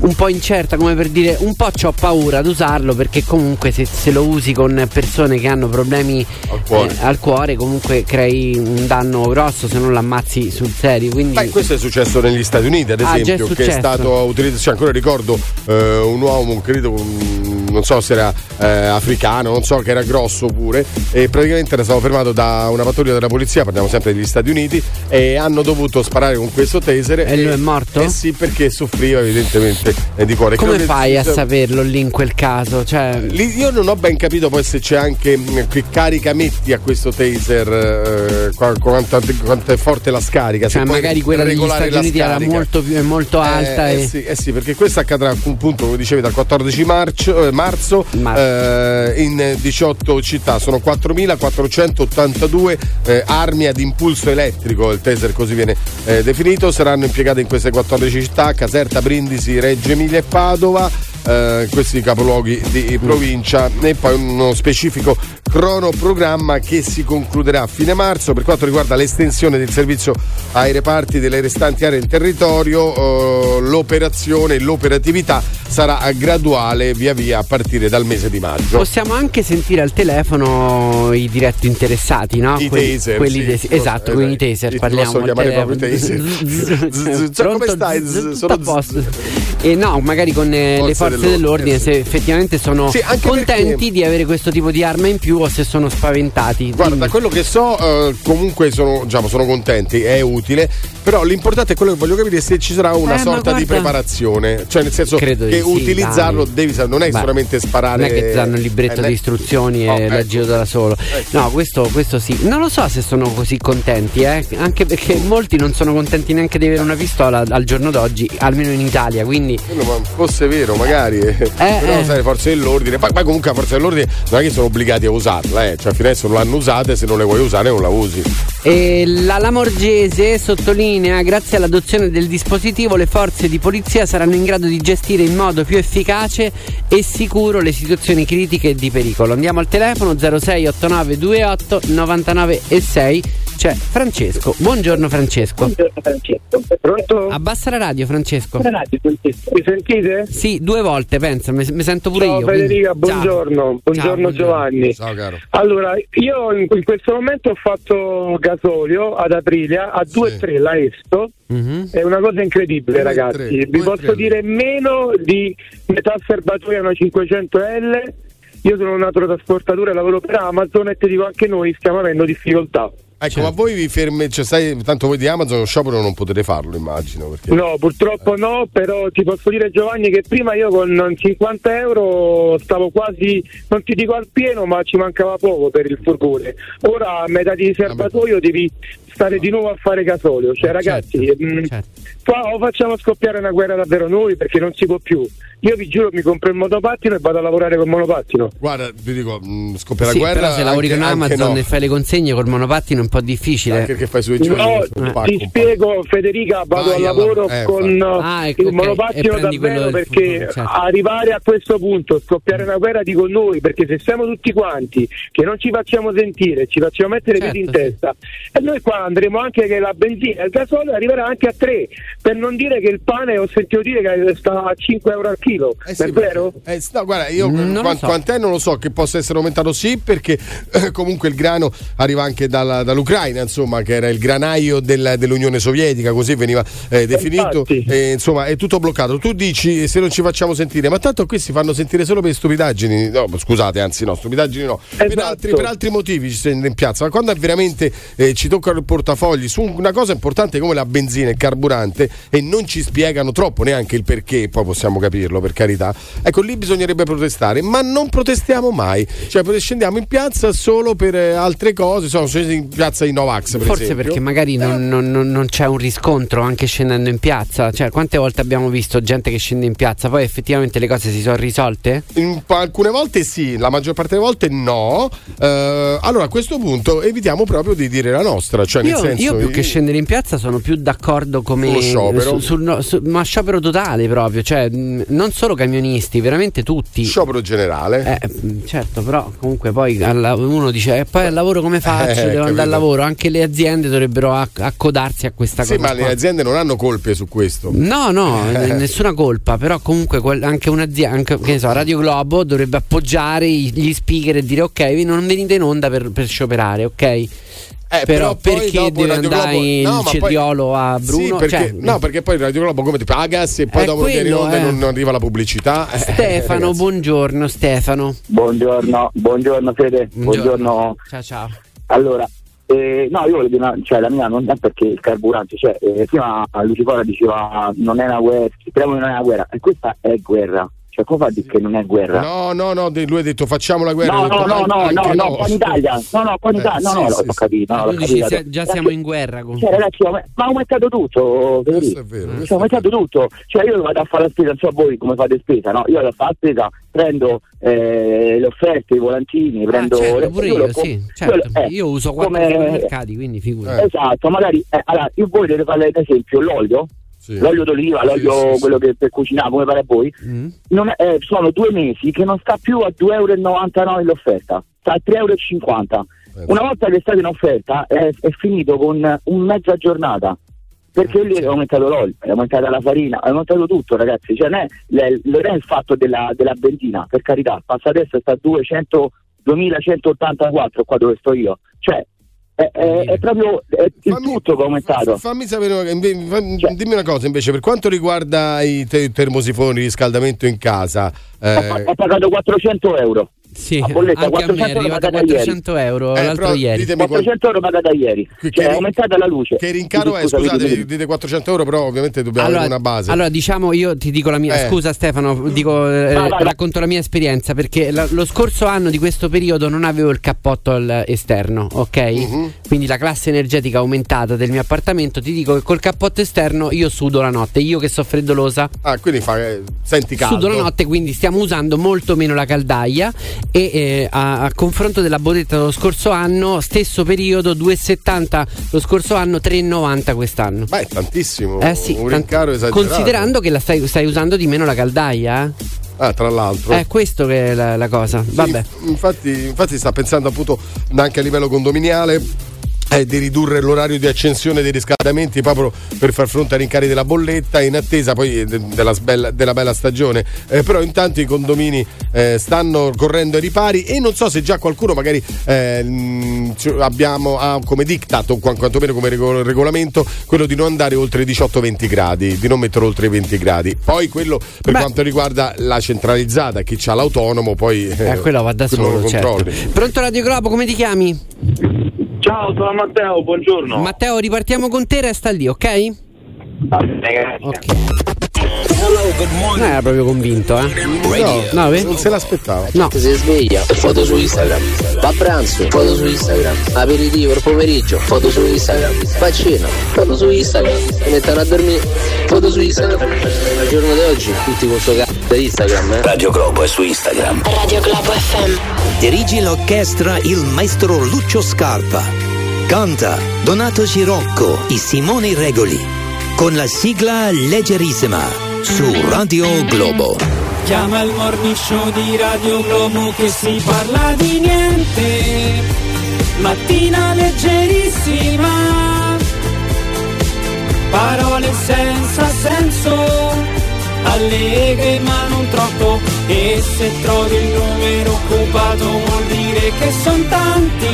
un po' incerta, come per dire un po' c'ho paura ad usarlo, perché comunque se, se lo usi con persone che hanno problemi al cuore, eh, al cuore comunque crei un danno grosso se non l'ammazzi sul serio. Quindi Beh, questo è successo negli Stati Uniti, ad esempio, ah, è che è stato utilizzato, cioè, ancora ricordo eh, un uomo, credo un, non so se era eh, africano, non so, che era grosso pure, e praticamente era stato fermato da una pattuglia della polizia, parliamo sempre degli Stati Uniti, e hanno dovuto sparare con questo taser. E, e lui è morto? Eh sì, perché soffriva evidentemente di cuore. Come fai a saperlo lì in quel caso? Cioè... lì io non ho ben capito poi se c'è anche che carica metti a questo taser, eh, quanto, quanto è forte la scarica, cioè, se magari quella degli Stati Uniti era molto, più, molto alta. Eh, e... eh, sì, eh sì, perché questo accadrà appunto, come dicevi, dal quattordici marzo, eh, marzo, marzo. Eh, in diciotto città. Sono quattromilaquattrocentottantadue eh, armi ad impulso elettrico, il taser così viene eh, definito. Saranno impiegate in queste quattordici città: Caserta, Brindisi, Reggio Emilia e Padova, eh, questi capoluoghi di provincia, e poi uno specifico cronoprogramma che si concluderà a fine marzo. Per quanto riguarda l'estensione del servizio ai reparti delle restanti aree del territorio, eh, l'operazione, l'operatività sarà graduale via via a partire dal mese di maggio. Possiamo anche sentire al telefono i diretti interessati, no? I quelli, taser, quelli sì, de- sì, esatto, eh, con i taser parliamo. Posso chiamare proprio taser? Come stai? Sono E no, magari con eh, le forze dell'ordine, dell'ordine, se effettivamente sono sì, contenti perché... di avere questo tipo di arma in più, o se sono spaventati. Guarda, da quello che so, eh, comunque sono, diciamo, sono contenti, è utile. Però l'importante è quello che voglio capire, se ci sarà una eh, sorta di preparazione. Cioè, nel senso, credo che sì, utilizzarlo dai. devi non è Beh, solamente sparare. Non è che ti danno il libretto eh, di istruzioni oh, e ecco. la giro da solo. Ecco. No, questo, questo sì. Non lo so se sono così contenti, eh. Anche perché molti non sono contenti neanche di avere una pistola al giorno d'oggi, almeno in Italia. Quindi Ma fosse vero magari eh, però eh. sai, le forze dell'ordine, ma comunque le forze dell'ordine non è che sono obbligati a usarla, eh. cioè fino adesso non l'hanno usata, e se non le vuoi usare non la usi. E la Lamorgese sottolinea: grazie all'adozione del dispositivo le forze di polizia saranno in grado di gestire in modo più efficace e sicuro le situazioni critiche e di pericolo. Andiamo al telefono zero sei ottantanove ventotto novantanove e sei. C'è Francesco. Buongiorno Francesco. Buongiorno Francesco. Pronto? Abbassa la radio Francesco. La radio Francesco. Mi sentite? Sì, due volte pensa, mi, mi sento pure Ciao, io. Federica, quindi... buongiorno. Ciao. Buongiorno. Ciao, buongiorno Giovanni. Ciao caro. Allora, io in, in questo momento ho fatto gasolio ad Aprilia a due e tre sì. la Esto. Mm-hmm. È una cosa incredibile, ragazzi. Vi due posso tre. dire meno di metà serbatoia una cinquecento L. Io sono un autotrasportatore, lavoro per Amazon, e ti dico anche noi stiamo avendo difficoltà. Ecco, certo. Ma voi vi fermi, cioè, sai, tanto voi di Amazon lo sciopero non potete farlo, immagino, perché... No, purtroppo eh. no, però ti posso dire Giovanni che prima io con cinquanta euro stavo quasi, non ti dico al pieno, ma ci mancava poco per il furgone. Ora a metà di serbatoio ah, devi stare no. di nuovo a fare gasolio, cioè ragazzi, certo. Mh, certo. qua o facciamo scoppiare una guerra davvero noi, perché non si può più. Io vi giuro, mi compro il monopattino e vado a lavorare col monopattino. Guarda, vi dico, scoppia la sì, guerra. Però se lavori anche, con Amazon no. e fai le consegne col monopattino è un po' difficile. Anche che fai sui giorni. No, ti pacco, spiego, Federica, vado al lavoro eh, con ah, ecco, il okay. monopattino davvero, perché futuro, certo. arrivare a questo punto, scoppiare una guerra, dico noi, perché se siamo tutti quanti che non ci facciamo sentire, ci facciamo mettere i certo, piedi in sì. testa, e noi qua andremo anche che la benzina, il gasolio arriverà anche a tre, per non dire che il pane, ho sentito dire che sta a cinque euro al chilo, eh sì, è vero? Eh, no, guarda, io quant- so. quant'è non lo so, che possa essere aumentato sì, perché eh, comunque il grano arriva anche dalla, dall'Ucraina, insomma, che era il granaio del, dell'Unione Sovietica, così veniva eh, definito, eh, insomma è tutto bloccato. Tu dici se non ci facciamo sentire, ma tanto qui si fanno sentire solo per stupidaggini, no, scusate, anzi no, stupidaggini no, esatto. per, altri, per altri motivi ci sono in piazza, ma quando veramente eh, ci toccano il, portafogli su una cosa importante come la benzina e il carburante e non ci spiegano troppo neanche il perché, poi possiamo capirlo, per carità, ecco lì bisognerebbe protestare, ma non protestiamo mai, cioè scendiamo in piazza solo per altre cose, sono scesi in piazza i Novax per forse esempio. Perché magari non, non, non c'è un riscontro anche scendendo in piazza, cioè quante volte abbiamo visto gente che scende in piazza, poi effettivamente le cose si sono risolte? In, alcune volte sì, la maggior parte delle volte no. Eh, allora a questo punto evitiamo proprio di dire la nostra, cioè io, nel senso, io più che scendere in piazza sono più d'accordo come sciopero. Su, sul no, su, ma sciopero totale proprio, cioè mh, non solo camionisti, veramente tutti, sciopero generale, eh, certo, però comunque poi alla, uno dice eh, poi al lavoro come faccio, eh, devo capito. Andare al lavoro, anche le aziende dovrebbero accodarsi a questa sì, cosa sì ma qua. Le aziende non hanno colpe su questo, no no eh. nessuna colpa, però comunque anche un'azienda, che ne so, Radio Globo dovrebbe appoggiare gli speaker e dire ok non venite in onda per, per scioperare, ok. Eh, però, però perché deve andare Globo... no, il cetriolo poi... a Bruno? Sì, perché... Cioè... no, perché poi il Radio Globo come ti paga se poi eh, dopo quello, in onda eh. non arriva la pubblicità. Stefano, eh, buongiorno Stefano. Buongiorno, buongiorno Fede, buongiorno. buongiorno. Ciao ciao. Allora, eh, no, io volevo dire, cioè la mia non è perché il carburante, cioè eh, prima Lucifara diceva non è una guerra, speriamo che non è una guerra, e questa è guerra. Cioè, come fa a dire che non è guerra? No, no, no, lui ha detto facciamo la guerra. No, detto, no, no, no, no, no, con Italia. No, no, con Italia. Eh, no, no, sì, sì, l'ho capito. No, l'ho capito. Se, già siamo in guerra. Con... Cioè, ragazzi, ma, ma ho aumentato tutto. Questo è vero. Ho aumentato tutto. Cioè, io vado a fare la spesa, non so voi come fate spesa, no? Io vado a fare la spesa, prendo eh, le offerte, i volantini, ah, prendo... Certo, pure io, sì, certo. Eh, io uso quattro come... mercati, quindi figurati. Eh. Esatto, magari... Eh, allora, io voi dovete fare, ad esempio, l'olio. Sì. L'olio d'oliva, l'olio sì, sì, sì. quello che per cucinare, come pare a voi, mm. non è, eh, sono due mesi che non sta più a due e novantanove euro l'offerta, sta a tre e cinquanta euro. Eh, Una volta che è stata in offerta è, è finito con un mezza giornata, perché lì è aumentato l'olio, è aumentata la farina, è aumentato tutto, ragazzi. Cioè, non, è, non è il fatto della, della benzina, per carità, passa adesso sta a duecento, duemilacentottantaquattro qua dove sto io, cioè È, è, è proprio è il fammi, tutto che è aumentato. Fammi sapere, fammi, cioè. dimmi una cosa invece, per quanto riguarda i te- termosifoni, riscaldamento in casa, eh... ho, ho pagato quattroecento euro. Sì, a bolletta, anche quattrocento a me è arrivata quattrocento euro eh, l'altro ieri. quattrocento euro pagata ieri, che, cioè che, è aumentata la luce. Che rincaro è? Scusate, dite quattrocento euro, però ovviamente dobbiamo allora, avere una base. Allora diciamo, io ti dico la mia, eh. scusa Stefano, dico, eh, ah, vai, racconto vai. la mia esperienza, perché la, lo scorso anno di questo periodo non avevo il cappotto esterno, ok? Uh-huh. Quindi la classe energetica aumentata del mio appartamento, ti dico che col cappotto esterno io sudo la notte, io che so freddolosa. Ah, quindi fa, eh, senti caldo. Sudo la notte, quindi stiamo usando molto meno la caldaia. E eh, a, a confronto della bolletta dello scorso anno, stesso periodo due e settanta lo scorso anno, tre e novanta quest'anno. Beh, tantissimo, eh sì, un rincaro esagerato. Considerando che la stai, stai usando di meno la caldaia, eh? Ah, tra l'altro è eh, questo che è la, la cosa. Vabbè. Sì, infatti, infatti sta pensando appunto anche a livello condominiale Eh, di ridurre l'orario di accensione dei riscaldamenti proprio per far fronte ai rincari della bolletta, in attesa poi de- della, sbella, della bella stagione, eh, però intanto i condomini eh, stanno correndo ai ripari e non so se già qualcuno magari eh, mh, abbiamo ah, come diktat, quantomeno come regol- regolamento, quello di non andare oltre i diciotto venti gradi, di non mettere oltre i venti gradi, poi quello per Beh. quanto riguarda la centralizzata, chi c'ha l'autonomo poi eh, eh, quello va da quello solo, certo. Pronto Radio Globo, come ti chiami? Ciao, sono Matteo, buongiorno. Matteo, ripartiamo con te, resta lì, ok? Va bene, grazie. Non era proprio convinto, eh? No, no non se l'aspettavo. No. Si sveglia, foto su Instagram. Va a pranzo, foto su Instagram. Aperitivo il pomeriggio, foto su Instagram. Va a cena, foto su Instagram. Si mettono a dormire, foto su Instagram. Al giorno di oggi, tutti con suo cazzo da Instagram, eh? Radio Globo è su Instagram. Radio Globo effe emme. Dirige l'orchestra il maestro Lucio Scarpa. Canta Donato Scirocco e Simone Regoli. Con la sigla Leggerissima su Radio Globo. Chiama il morning show di Radio Globo che si parla di niente. Mattina leggerissima. Parole senza senso. Allegri ma non troppo, e se trovi il numero occupato vuol dire che sono tanti.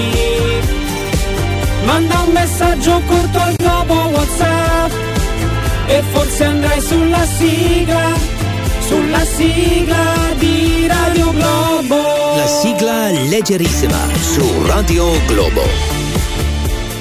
Manda un messaggio corto al Globo WhatsApp e forse andrai sulla sigla, sulla sigla di Radio Globo. La sigla Leggerissima su Radio Globo.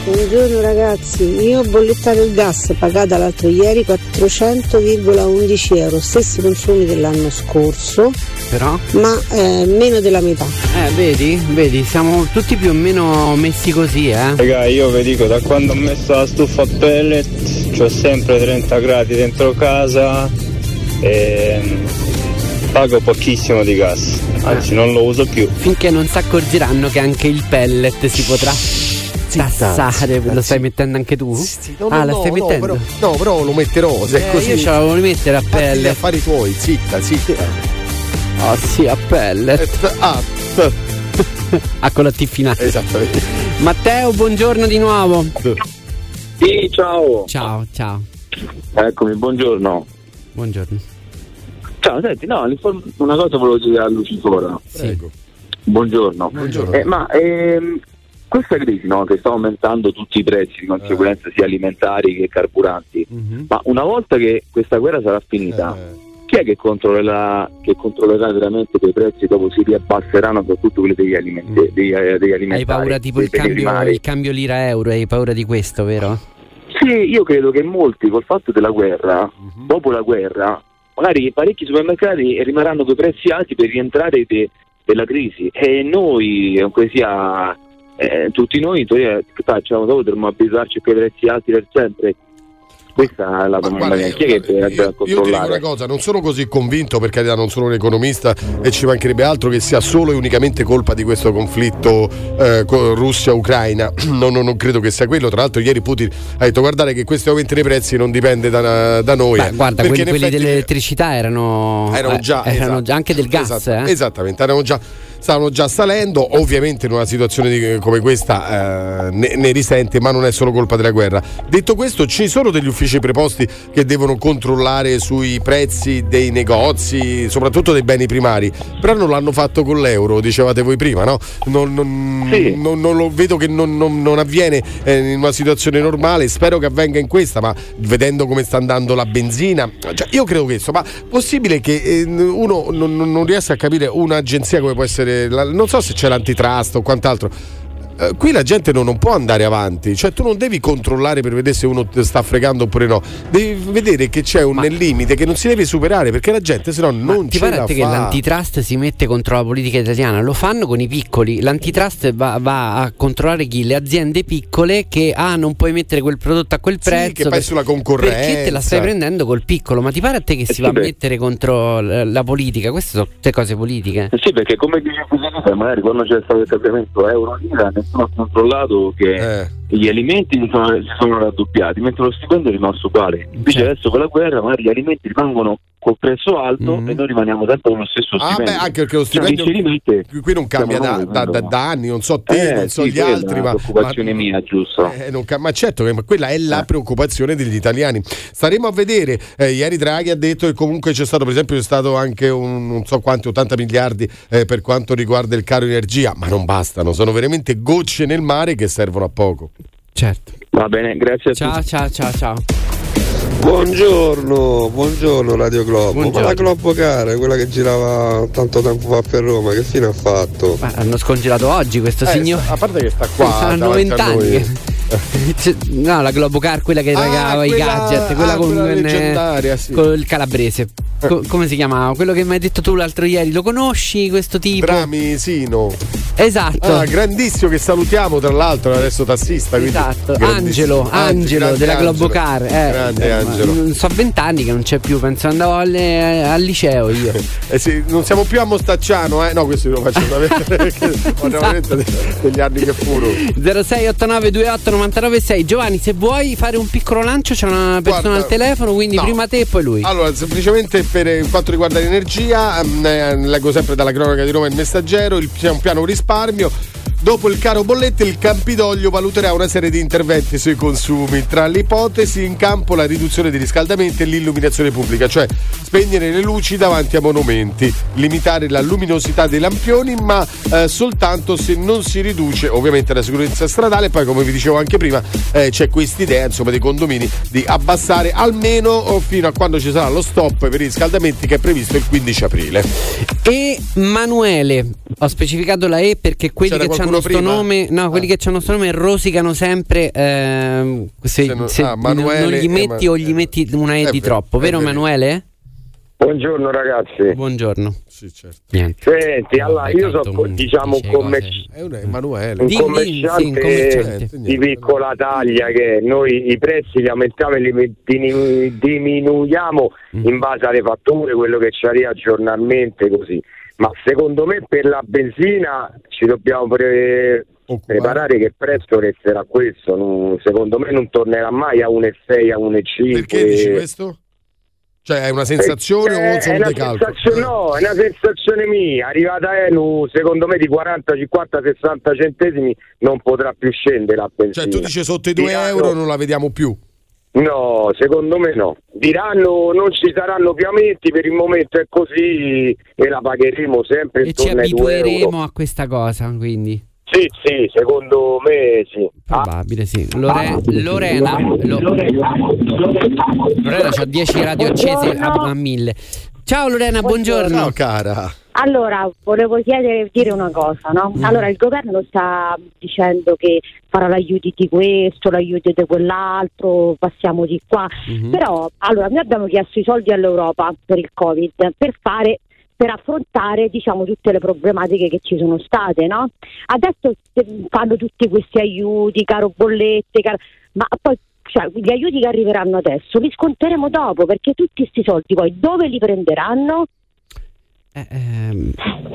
Buongiorno ragazzi, io ho bollettato il gas pagata l'altro ieri quattrocento virgola undici euro, stessi consumi dell'anno scorso, però ma eh, meno della metà. Eh vedi, vedi, siamo tutti più o meno messi così, eh. Raga, io vi dico, da quando ho messo la stufa a pellet c'ho sempre trenta gradi dentro casa e pago pochissimo di gas, anzi non lo uso più. Finché non si accorgeranno che anche il pellet si potrà tassare. Lo stai mettendo anche tu? Zitti, no, no, ah, la stai no, mettendo? No però, no, però lo metterò se eh, è così. Io ce l'avevo mettere a pellet. Affari tuoi, zitta, zitta. Ah sì, a pellet. Ah, ah con la T finale. Esattamente. Matteo, buongiorno di nuovo. Sì, ciao. Ciao, ciao. Eccomi, buongiorno. Buongiorno. Ciao, senti, no, una cosa volevo dire a Lucifora. Sì. Buongiorno. Buongiorno. Eh, ma ehm, questa crisi, no, che sta aumentando tutti i prezzi di conseguenza eh. sia alimentari che carburanti, mm-hmm. ma una volta che questa guerra sarà finita, eh. chi è che controllerà, che controllerà veramente che i prezzi dopo si riabbasseranno, soprattutto quelli degli alimenti, mm. degli, eh, degli alimentari? Hai paura tipo il cambio, il cambio lira-euro, hai paura di questo, vero? Sì, io credo che molti, col fatto della guerra, mm-hmm. dopo la guerra, magari parecchi supermercati rimarranno coi prezzi alti per rientrare de, della crisi e noi, comunque sia, eh, tutti noi in teoria facciamo dopo dovremmo abituarci a quei prezzi alti per sempre. Questa è la domanda. Chi è che deve controllare? Io ti dico una cosa, non sono così convinto, per carità, non sono un economista e ci mancherebbe altro, che sia solo e unicamente colpa di questo conflitto eh, con Russia-Ucraina. No, no, non credo che sia quello. Tra l'altro ieri Putin ha detto guardate che questi aumenti dei prezzi non dipende da, da noi. Beh, guarda, quelli, quelli dell'elettricità erano, erano, già, erano esatto, già anche del gas. Esatto, eh? Esattamente, erano già, stavano già salendo. Ovviamente in una situazione di, come questa eh, ne, ne risente, ma non è solo colpa della guerra. Detto questo, ci sono degli uffici preposti che devono controllare sui prezzi dei negozi, soprattutto dei beni primari, però non l'hanno fatto con l'euro, dicevate voi prima, no? Non, non, sì. non, non lo vedo che non, non, non avviene eh, in una situazione normale, spero che avvenga in questa, ma vedendo come sta andando la benzina, cioè, io credo che insomma, possibile che eh, uno non, non riesca a capire un'agenzia come può essere, la, non so se c'è l'antitrust o quant'altro. Uh, qui la gente non, non può andare avanti, cioè tu non devi controllare per vedere se uno sta fregando oppure no, devi vedere che c'è un ma, limite che non si deve superare, perché la gente se no non ce la fa. Ti pare che l'antitrust si mette contro la politica italiana? Lo fanno con i piccoli, l'antitrust va, va a controllare chi? Le aziende piccole, che ah non puoi mettere quel prodotto a quel prezzo, sì, che per, sulla concorrenza, perché te la stai prendendo col piccolo. Ma ti pare a te che eh, si sì, va a mettere contro la, la politica? Queste sono tutte cose politiche. Eh sì, perché come dice Fusano, magari quando c'è stato il cambiamento euro-lira ho controllato che eh. gli alimenti si sono, sono raddoppiati mentre lo stipendio è rimasto uguale, invece okay. adesso con la guerra magari gli alimenti rimangono col prezzo alto mm. e noi rimaniamo sempre con lo stesso stipendio. Ah, beh, anche perché lo stipendio cioè, rimette, qui non cambia da, noi, da, da, da anni, non so te, eh, non so sì, gli altri, ma preoccupazione mia, giusto? Eh, non, ma certo, ma quella è la eh. preoccupazione degli italiani. Staremo a vedere. Eh, ieri Draghi ha detto che comunque c'è stato, per esempio, c'è stato anche un non so quanti ottanta miliardi eh, per quanto riguarda il caro energia, ma non bastano, sono veramente gocce nel mare che servono a poco. Certo. Va bene, grazie a ciao, tutti. Ciao, ciao, ciao, ciao. Buongiorno, buongiorno Radio Globo. Buongiorno. Ma la Globo cara, quella che girava tanto tempo fa per Roma, che fine ha fatto? Ma hanno scongelato oggi questo eh, signore. A parte che sta qua, saranno vent'anni. No, la Globo Car, quella che regava ah, i gadget, quella ah, con, quella eh, sì. con il calabrese. Co- come si chiamava? Quello che mi hai detto tu l'altro ieri, lo conosci questo tipo? Dramisino. Esatto. Ah, grandissimo, che salutiamo tra l'altro, adesso tassista. Esatto. Angelo, Angelo della Globo Car. Eh, grande eh, Angelo. So vent'anni che non c'è più, penso andavo al, al liceo io. Eh sì, non siamo più a Mostacciano, eh? No, questo lo faccio sapere perché esatto. veramente degli anni che furono. zero sei otto nove due otto nove nove sei. Giovanni, se vuoi fare un piccolo lancio, c'è una persona Guarda, al telefono, quindi no. prima te e poi lui. Allora, semplicemente per quanto riguarda l'energia, ehm, leggo sempre dalla cronaca di Roma il Messaggero, il, c'è un piano risparmio. Dopo il caro bollette, il Campidoglio valuterà una serie di interventi sui consumi, tra le ipotesi in campo la riduzione dei riscaldamenti e l'illuminazione pubblica, cioè spegnere le luci davanti a monumenti, limitare la luminosità dei lampioni, ma eh, soltanto se non si riduce ovviamente la sicurezza stradale. Poi, come vi dicevo anche prima, eh, c'è quest'idea insomma dei condomini di abbassare almeno fino a quando ci sarà lo stop per i riscaldamenti, che è previsto il quindici aprile. Emanuele, ho specificato la E perché quelli c'era che hanno questo nome, no, quelli ah. che hanno questo nome rosicano sempre. Eh, se, se, se ah, Manuele, non gli metti Emanuele. o gli metti una E è di vero, troppo, vero, vero Emanuele? Buongiorno ragazzi. Buongiorno. Sì, certo. Senti, allora io sono diciamo un, commerci- è un, Emanuele. un Dimmi, commerciante, sì, un commerciante. Eh, di piccola taglia che noi i prezzi li aumentiamo e li diminu- diminuiamo, mm. in base alle fatture, quello che ci arriva giornalmente così. Ma secondo me per la benzina ci dobbiamo pre- preparare che il prezzo resterà questo, non, secondo me non tornerà mai a uno virgola sei, a uno virgola cinque. Perché dici questo? Cioè è una sensazione eh, o sono dei calcoli? No, è una sensazione mia. Arrivata E N U, secondo me di quaranta, cinquanta, sessanta centesimi non potrà più scendere la benzina. Cioè tu dici sotto i due diranno, euro non la vediamo più? No, secondo me no. Diranno non ci saranno più aumenti, per il momento è così e la pagheremo sempre e intorno ai due euro. E ci abitueremo a questa cosa, quindi? Sì, sì, secondo me sì. Probabile, sì. Lore- Lorena, Lo- Lorena, Lorena c'ha dieci radio accese a, a mille. Ciao Lorena, buongiorno. Buongiorno cara. Allora, volevo chiedere dire una cosa, no? Mm. Allora, il governo sta dicendo che farà l'aiuto di questo, l'aiuto di quell'altro, passiamo di qua. Mm-hmm. Però, allora, noi abbiamo chiesto i soldi all'Europa per il Covid, per fare per affrontare diciamo tutte le problematiche che ci sono state, no? Adesso fanno tutti questi aiuti, caro bollette, caro... ma poi cioè, gli aiuti che arriveranno adesso li sconteremo dopo, perché tutti questi soldi poi dove li prenderanno? Eh, ehm...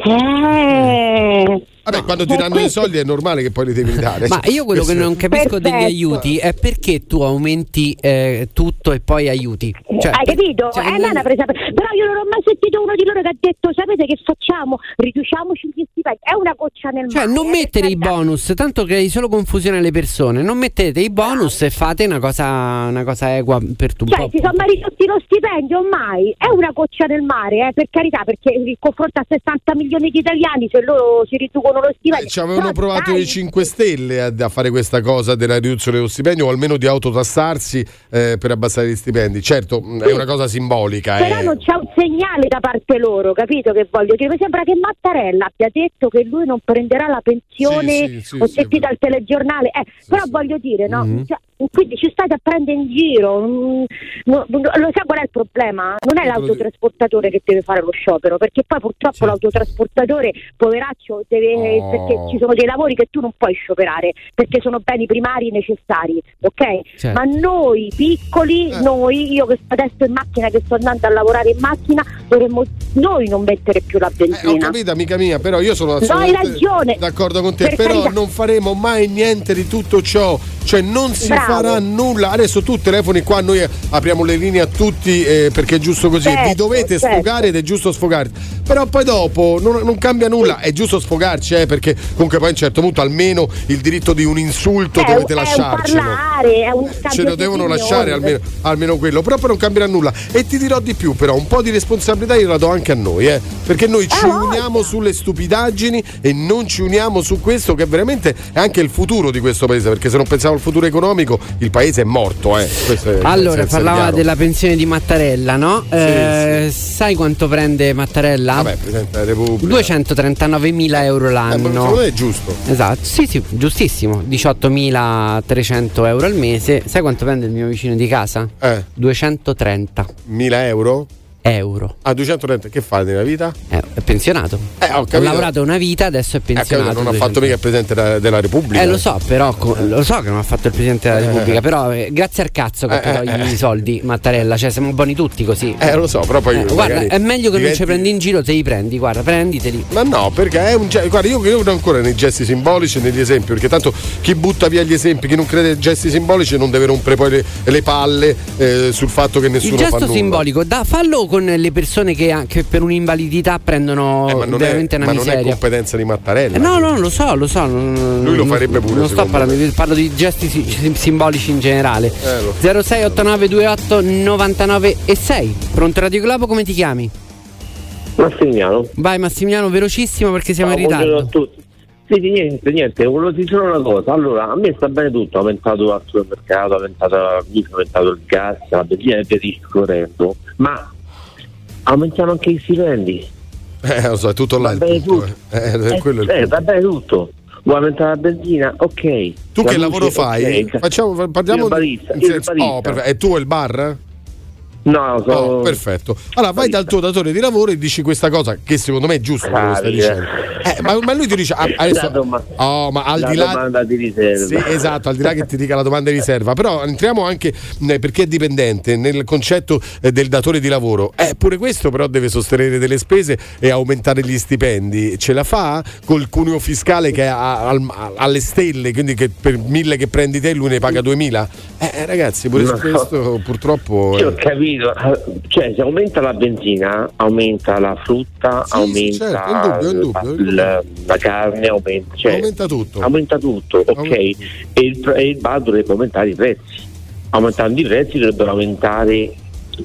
eh. Vabbè, quando ti danno i soldi è normale che poi li devi dare. Ma io quello che non capisco degli aiuti è perché tu aumenti eh, tutto e poi aiuti. Cioè, hai capito? Cioè, eh, non... una presa... Però io non ho mai sentito uno di loro che ha detto: sapete che facciamo? Riduciamoci gli stipendi. È una goccia nel mare. Cioè, non mettere i bonus, tanto crei solo confusione alle persone. Non mettete i bonus e fate una cosa, una cosa equa per tutti. Cioè, si sono mai ridotti lo stipendio ormai? È una goccia nel mare, eh, per carità, perché il confronto a sessanta milioni di italiani, se loro si riducono lo stipendio. Eh, ci avevano no, provato dai. i cinque Stelle a, a fare questa cosa della riduzione dello stipendio, o almeno di autotassarsi eh, per abbassare gli stipendi. Certo, sì, è una cosa simbolica. Però eh. non c'è un segnale da parte loro, capito che voglio dire? Mi sembra che Mattarella abbia detto che lui non prenderà la pensione, sì, sì, sì, ho sì, sentito sì. al telegiornale, eh, sì, però sì. voglio dire, no? Mm-hmm. Cioè, quindi ci state a prendere in giro. Mm, no, no, lo sai qual è il problema? Non è l'autotrasportatore che deve fare lo sciopero, perché poi purtroppo certo. l'autotrasportatore, poveraccio, deve oh. perché ci sono dei lavori che tu non puoi scioperare perché sono beni primari necessari, ok? Certo. Ma noi piccoli, eh. noi, io che adesso in macchina, che sto andando a lavorare in macchina, dovremmo noi non mettere più la benzina. Eh, ho capito, amica mia, però io sono assolutamente no, hai ragione. d'accordo con te, per però carità. non faremo mai niente di tutto ciò, cioè non si Bravo. farà nulla. Adesso tu telefoni qua, noi apriamo le linee a tutti eh, perché è giusto così, certo, vi dovete certo. sfogare ed è giusto sfogarti, però poi dopo non, non cambia nulla, è giusto sfogarci eh, perché comunque poi a un certo punto almeno il diritto di un insulto è, dovete lasciarcelo, parlare, è un ce lo devono lasciare almeno, almeno quello, però poi non cambierà nulla. E ti dirò di più, però un po' di responsabilità io la do anche a noi eh, perché noi ci eh, uniamo oh. sulle stupidaggini e non ci uniamo su questo che veramente è anche il futuro di questo paese, perché se non pensiamo al futuro economico il paese è morto, eh. Questo è, allora, parlava della pensione di Mattarella, no? Sì, eh, sì. Sai quanto prende Mattarella? Vabbè, Presidente della Repubblica. duecentotrentanove mila euro l'anno. Eh, è giusto. Esatto, sì, sì, giustissimo. diciottomila trecento euro al mese. Sai quanto prende il mio vicino di casa? Eh. duecentotrenta mila euro? Euro. Ah, duecentotrenta Che fa nella vita? Eh, è pensionato. Eh, ho, ho lavorato una vita, adesso è pensionato. Eh, non ha fatto mica il Presidente della, della Repubblica. Eh, lo so, però eh. lo so che non ha fatto il Presidente della Repubblica, eh. però eh, grazie al cazzo che eh, togli eh. i soldi, Mattarella, cioè siamo buoni tutti così. Eh, lo so, però poi eh, guarda, è meglio che diventi... non ci prendi in giro, te li prendi, guarda, prenditeli. Ma no, perché è un gesto, guarda, io credo ancora nei gesti simbolici e negli esempi, perché tanto chi butta via gli esempi, chi non crede ai gesti simbolici non deve rompere poi le, le palle eh, sul fatto che nessuno fa nulla. Il gesto simbolico, da fallo con le persone che, che per un'invalidità prendono eh, veramente è, una ma miseria. Ma non è competenza di Mattarella. Eh, no, no, lo so, lo so. Non, Lui lo farebbe pure. Non sto parlando, parlo di gesti si, simbolici in generale. Eh, zero sei ottantanove ventotto novantanove e sei Pronto Radio Globo, come ti chiami? Massimiliano. Vai Massimiliano, velocissimo perché siamo no, in ritardo. Buongiorno a tutti. Sì, niente, niente, volevo dire solo una cosa. Allora, a me sta bene tutto, ha aumentato al supermercato, ha aumentato la vita, ha aumentato il gas, la benzina e via discorrendo, ma aumentiamo anche i stipendi. Eh, lo so, è tutto là. Va bene tutto. tutto. Vuoi aumentare la benzina? Ok. Tu che lavoro fai? Facciamo, parliamo di... Oh, perfetto. E tu il bar? No, sono... oh, perfetto. Allora vai dal tuo datore di lavoro e dici questa cosa che secondo me è giusta, quello che stai dicendo. Eh, ma, ma lui ti dice ah, adesso, doma- oh, ma al la di là domanda di riserva. Sì, esatto, al di là che ti dica la domanda di riserva, però entriamo anche eh, perché è dipendente nel concetto eh, del datore di lavoro. Eh, pure questo però deve sostenere delle spese e aumentare gli stipendi. Ce la fa col cuneo fiscale che ha al, alle stelle, quindi che per mille che prendi te lui ne paga duemila. Eh, ragazzi, pure no. su questo purtroppo eh. Io ho capito. Cioè, se aumenta la benzina, aumenta la frutta, sì, aumenta certo, indubbio, la, indubbio, la, la carne, aumenta, cioè, aumenta tutto. Aumenta tutto, ok. Aumenta. E il, e il bar dovrebbe aumentare i prezzi. Aumentando i prezzi dovrebbero aumentare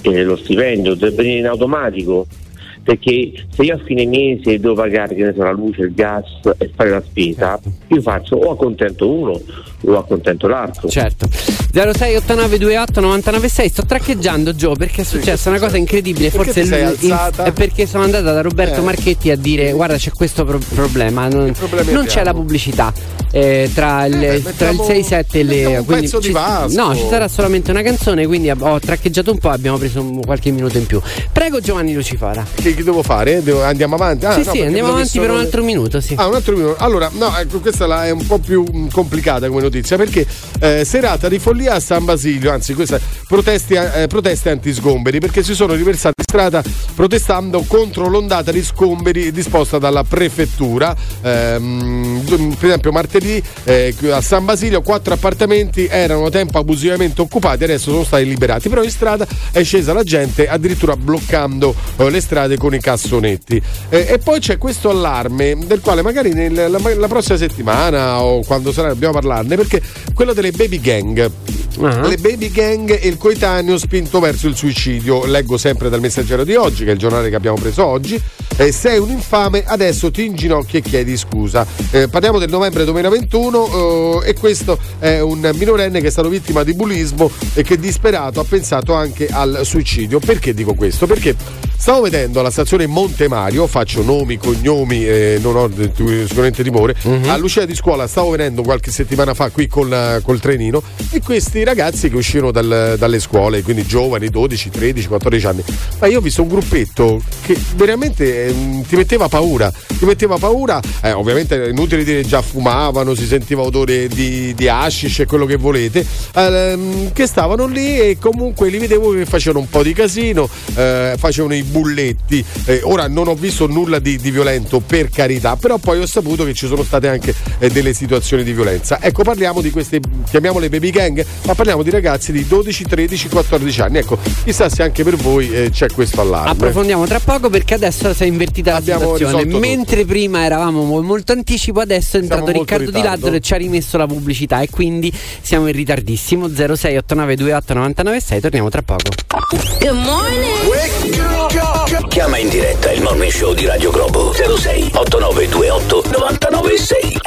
eh, lo stipendio, dovrebbe venire in automatico. Perché se io a fine mese devo pagare, che ne so, la luce, il gas e fare la spesa, io faccio o accontento uno o accontento l'altro. Certo. zero sei ottantanove ventotto novantanove sei. Sto traccheggiando, Gio, perché è successa una cosa incredibile. Perché forse sei lui, alzata? In, è perché sono andata da Roberto eh. Marchetti a dire guarda c'è questo pro- problema non, non c'è la pubblicità eh, tra, eh, il, mettiamo, tra il sei sette e le un pezzo ci, di Vasco. No, ci sarà solamente una canzone, quindi ho traccheggiato un po' e abbiamo preso qualche minuto in più. Prego Giovanni Lucifara. Che, che devo fare? Devo, andiamo avanti? Ah, sì, no, sì, andiamo avanti sono... per un altro minuto, sì. Ah, un altro minuto. Allora, no, ecco, questa la è un po' più mh, complicata come notizia, perché eh, serata di follia a San Basilio, anzi questa proteste, eh, proteste antisgomberi, perché si sono riversati in strada protestando contro l'ondata di sgomberi disposta dalla prefettura. Eh, mh, per esempio martedì eh, a San Basilio quattro appartamenti erano a tempo abusivamente occupati, adesso sono stati liberati, però in strada è scesa la gente addirittura bloccando eh, le strade con i cassonetti. Eh, e poi c'è questo allarme del quale magari nel, la, la prossima settimana o quando sarà dobbiamo parlarne, perché quello delle baby gang. Uh-huh. Le baby gang e il coetaneo spinto verso il suicidio. Leggo sempre dal Messaggero di oggi, che è il giornale che abbiamo preso oggi. Eh, sei un infame, adesso ti inginocchi e chiedi scusa. Eh, parliamo del novembre duemilaventuno eh, e questo è un minorenne che è stato vittima di bullismo e che disperato ha pensato anche al suicidio. Perché dico questo? Perché stavo vedendo alla stazione Monte Mario, faccio nomi, cognomi, eh, non ho sicuramente timore, uh-huh. a Lucia di scuola stavo venendo qualche settimana fa qui col, col trenino e questi ragazzi che uscirono dal, dalle scuole, quindi giovani, dodici, tredici, quattordici anni, ma io ho visto un gruppetto che veramente eh, ti metteva paura, ti metteva paura, eh, ovviamente è inutile dire già fumavano, si sentiva odore di, di hashish e quello che volete, eh, che stavano lì e comunque li vedevo che facevano un po' di casino, eh, facevano i bulletti, eh, ora non ho visto nulla di, di violento per carità, però poi ho saputo che ci sono state anche eh, delle situazioni di violenza. Ecco, parliamo di queste, chiamiamole baby gang, ma parliamo di ragazzi di dodici, tredici, quattordici anni. Ecco, chissà se anche per voi eh, c'è questo allarme. Approfondiamo tra poco perché adesso si è invertita Abbiamo la situazione. Mentre tutto. Prima eravamo molto anticipo, adesso è entrato siamo Riccardo Di Lazzaro e ci ha rimesso la pubblicità e quindi siamo in ritardissimo. zero sei ottantanove ventotto novantanove sei, torniamo tra poco. Good morning. Chiama in diretta il morning show di Radio Globo zero sei ottantanove ventotto novantanove sei.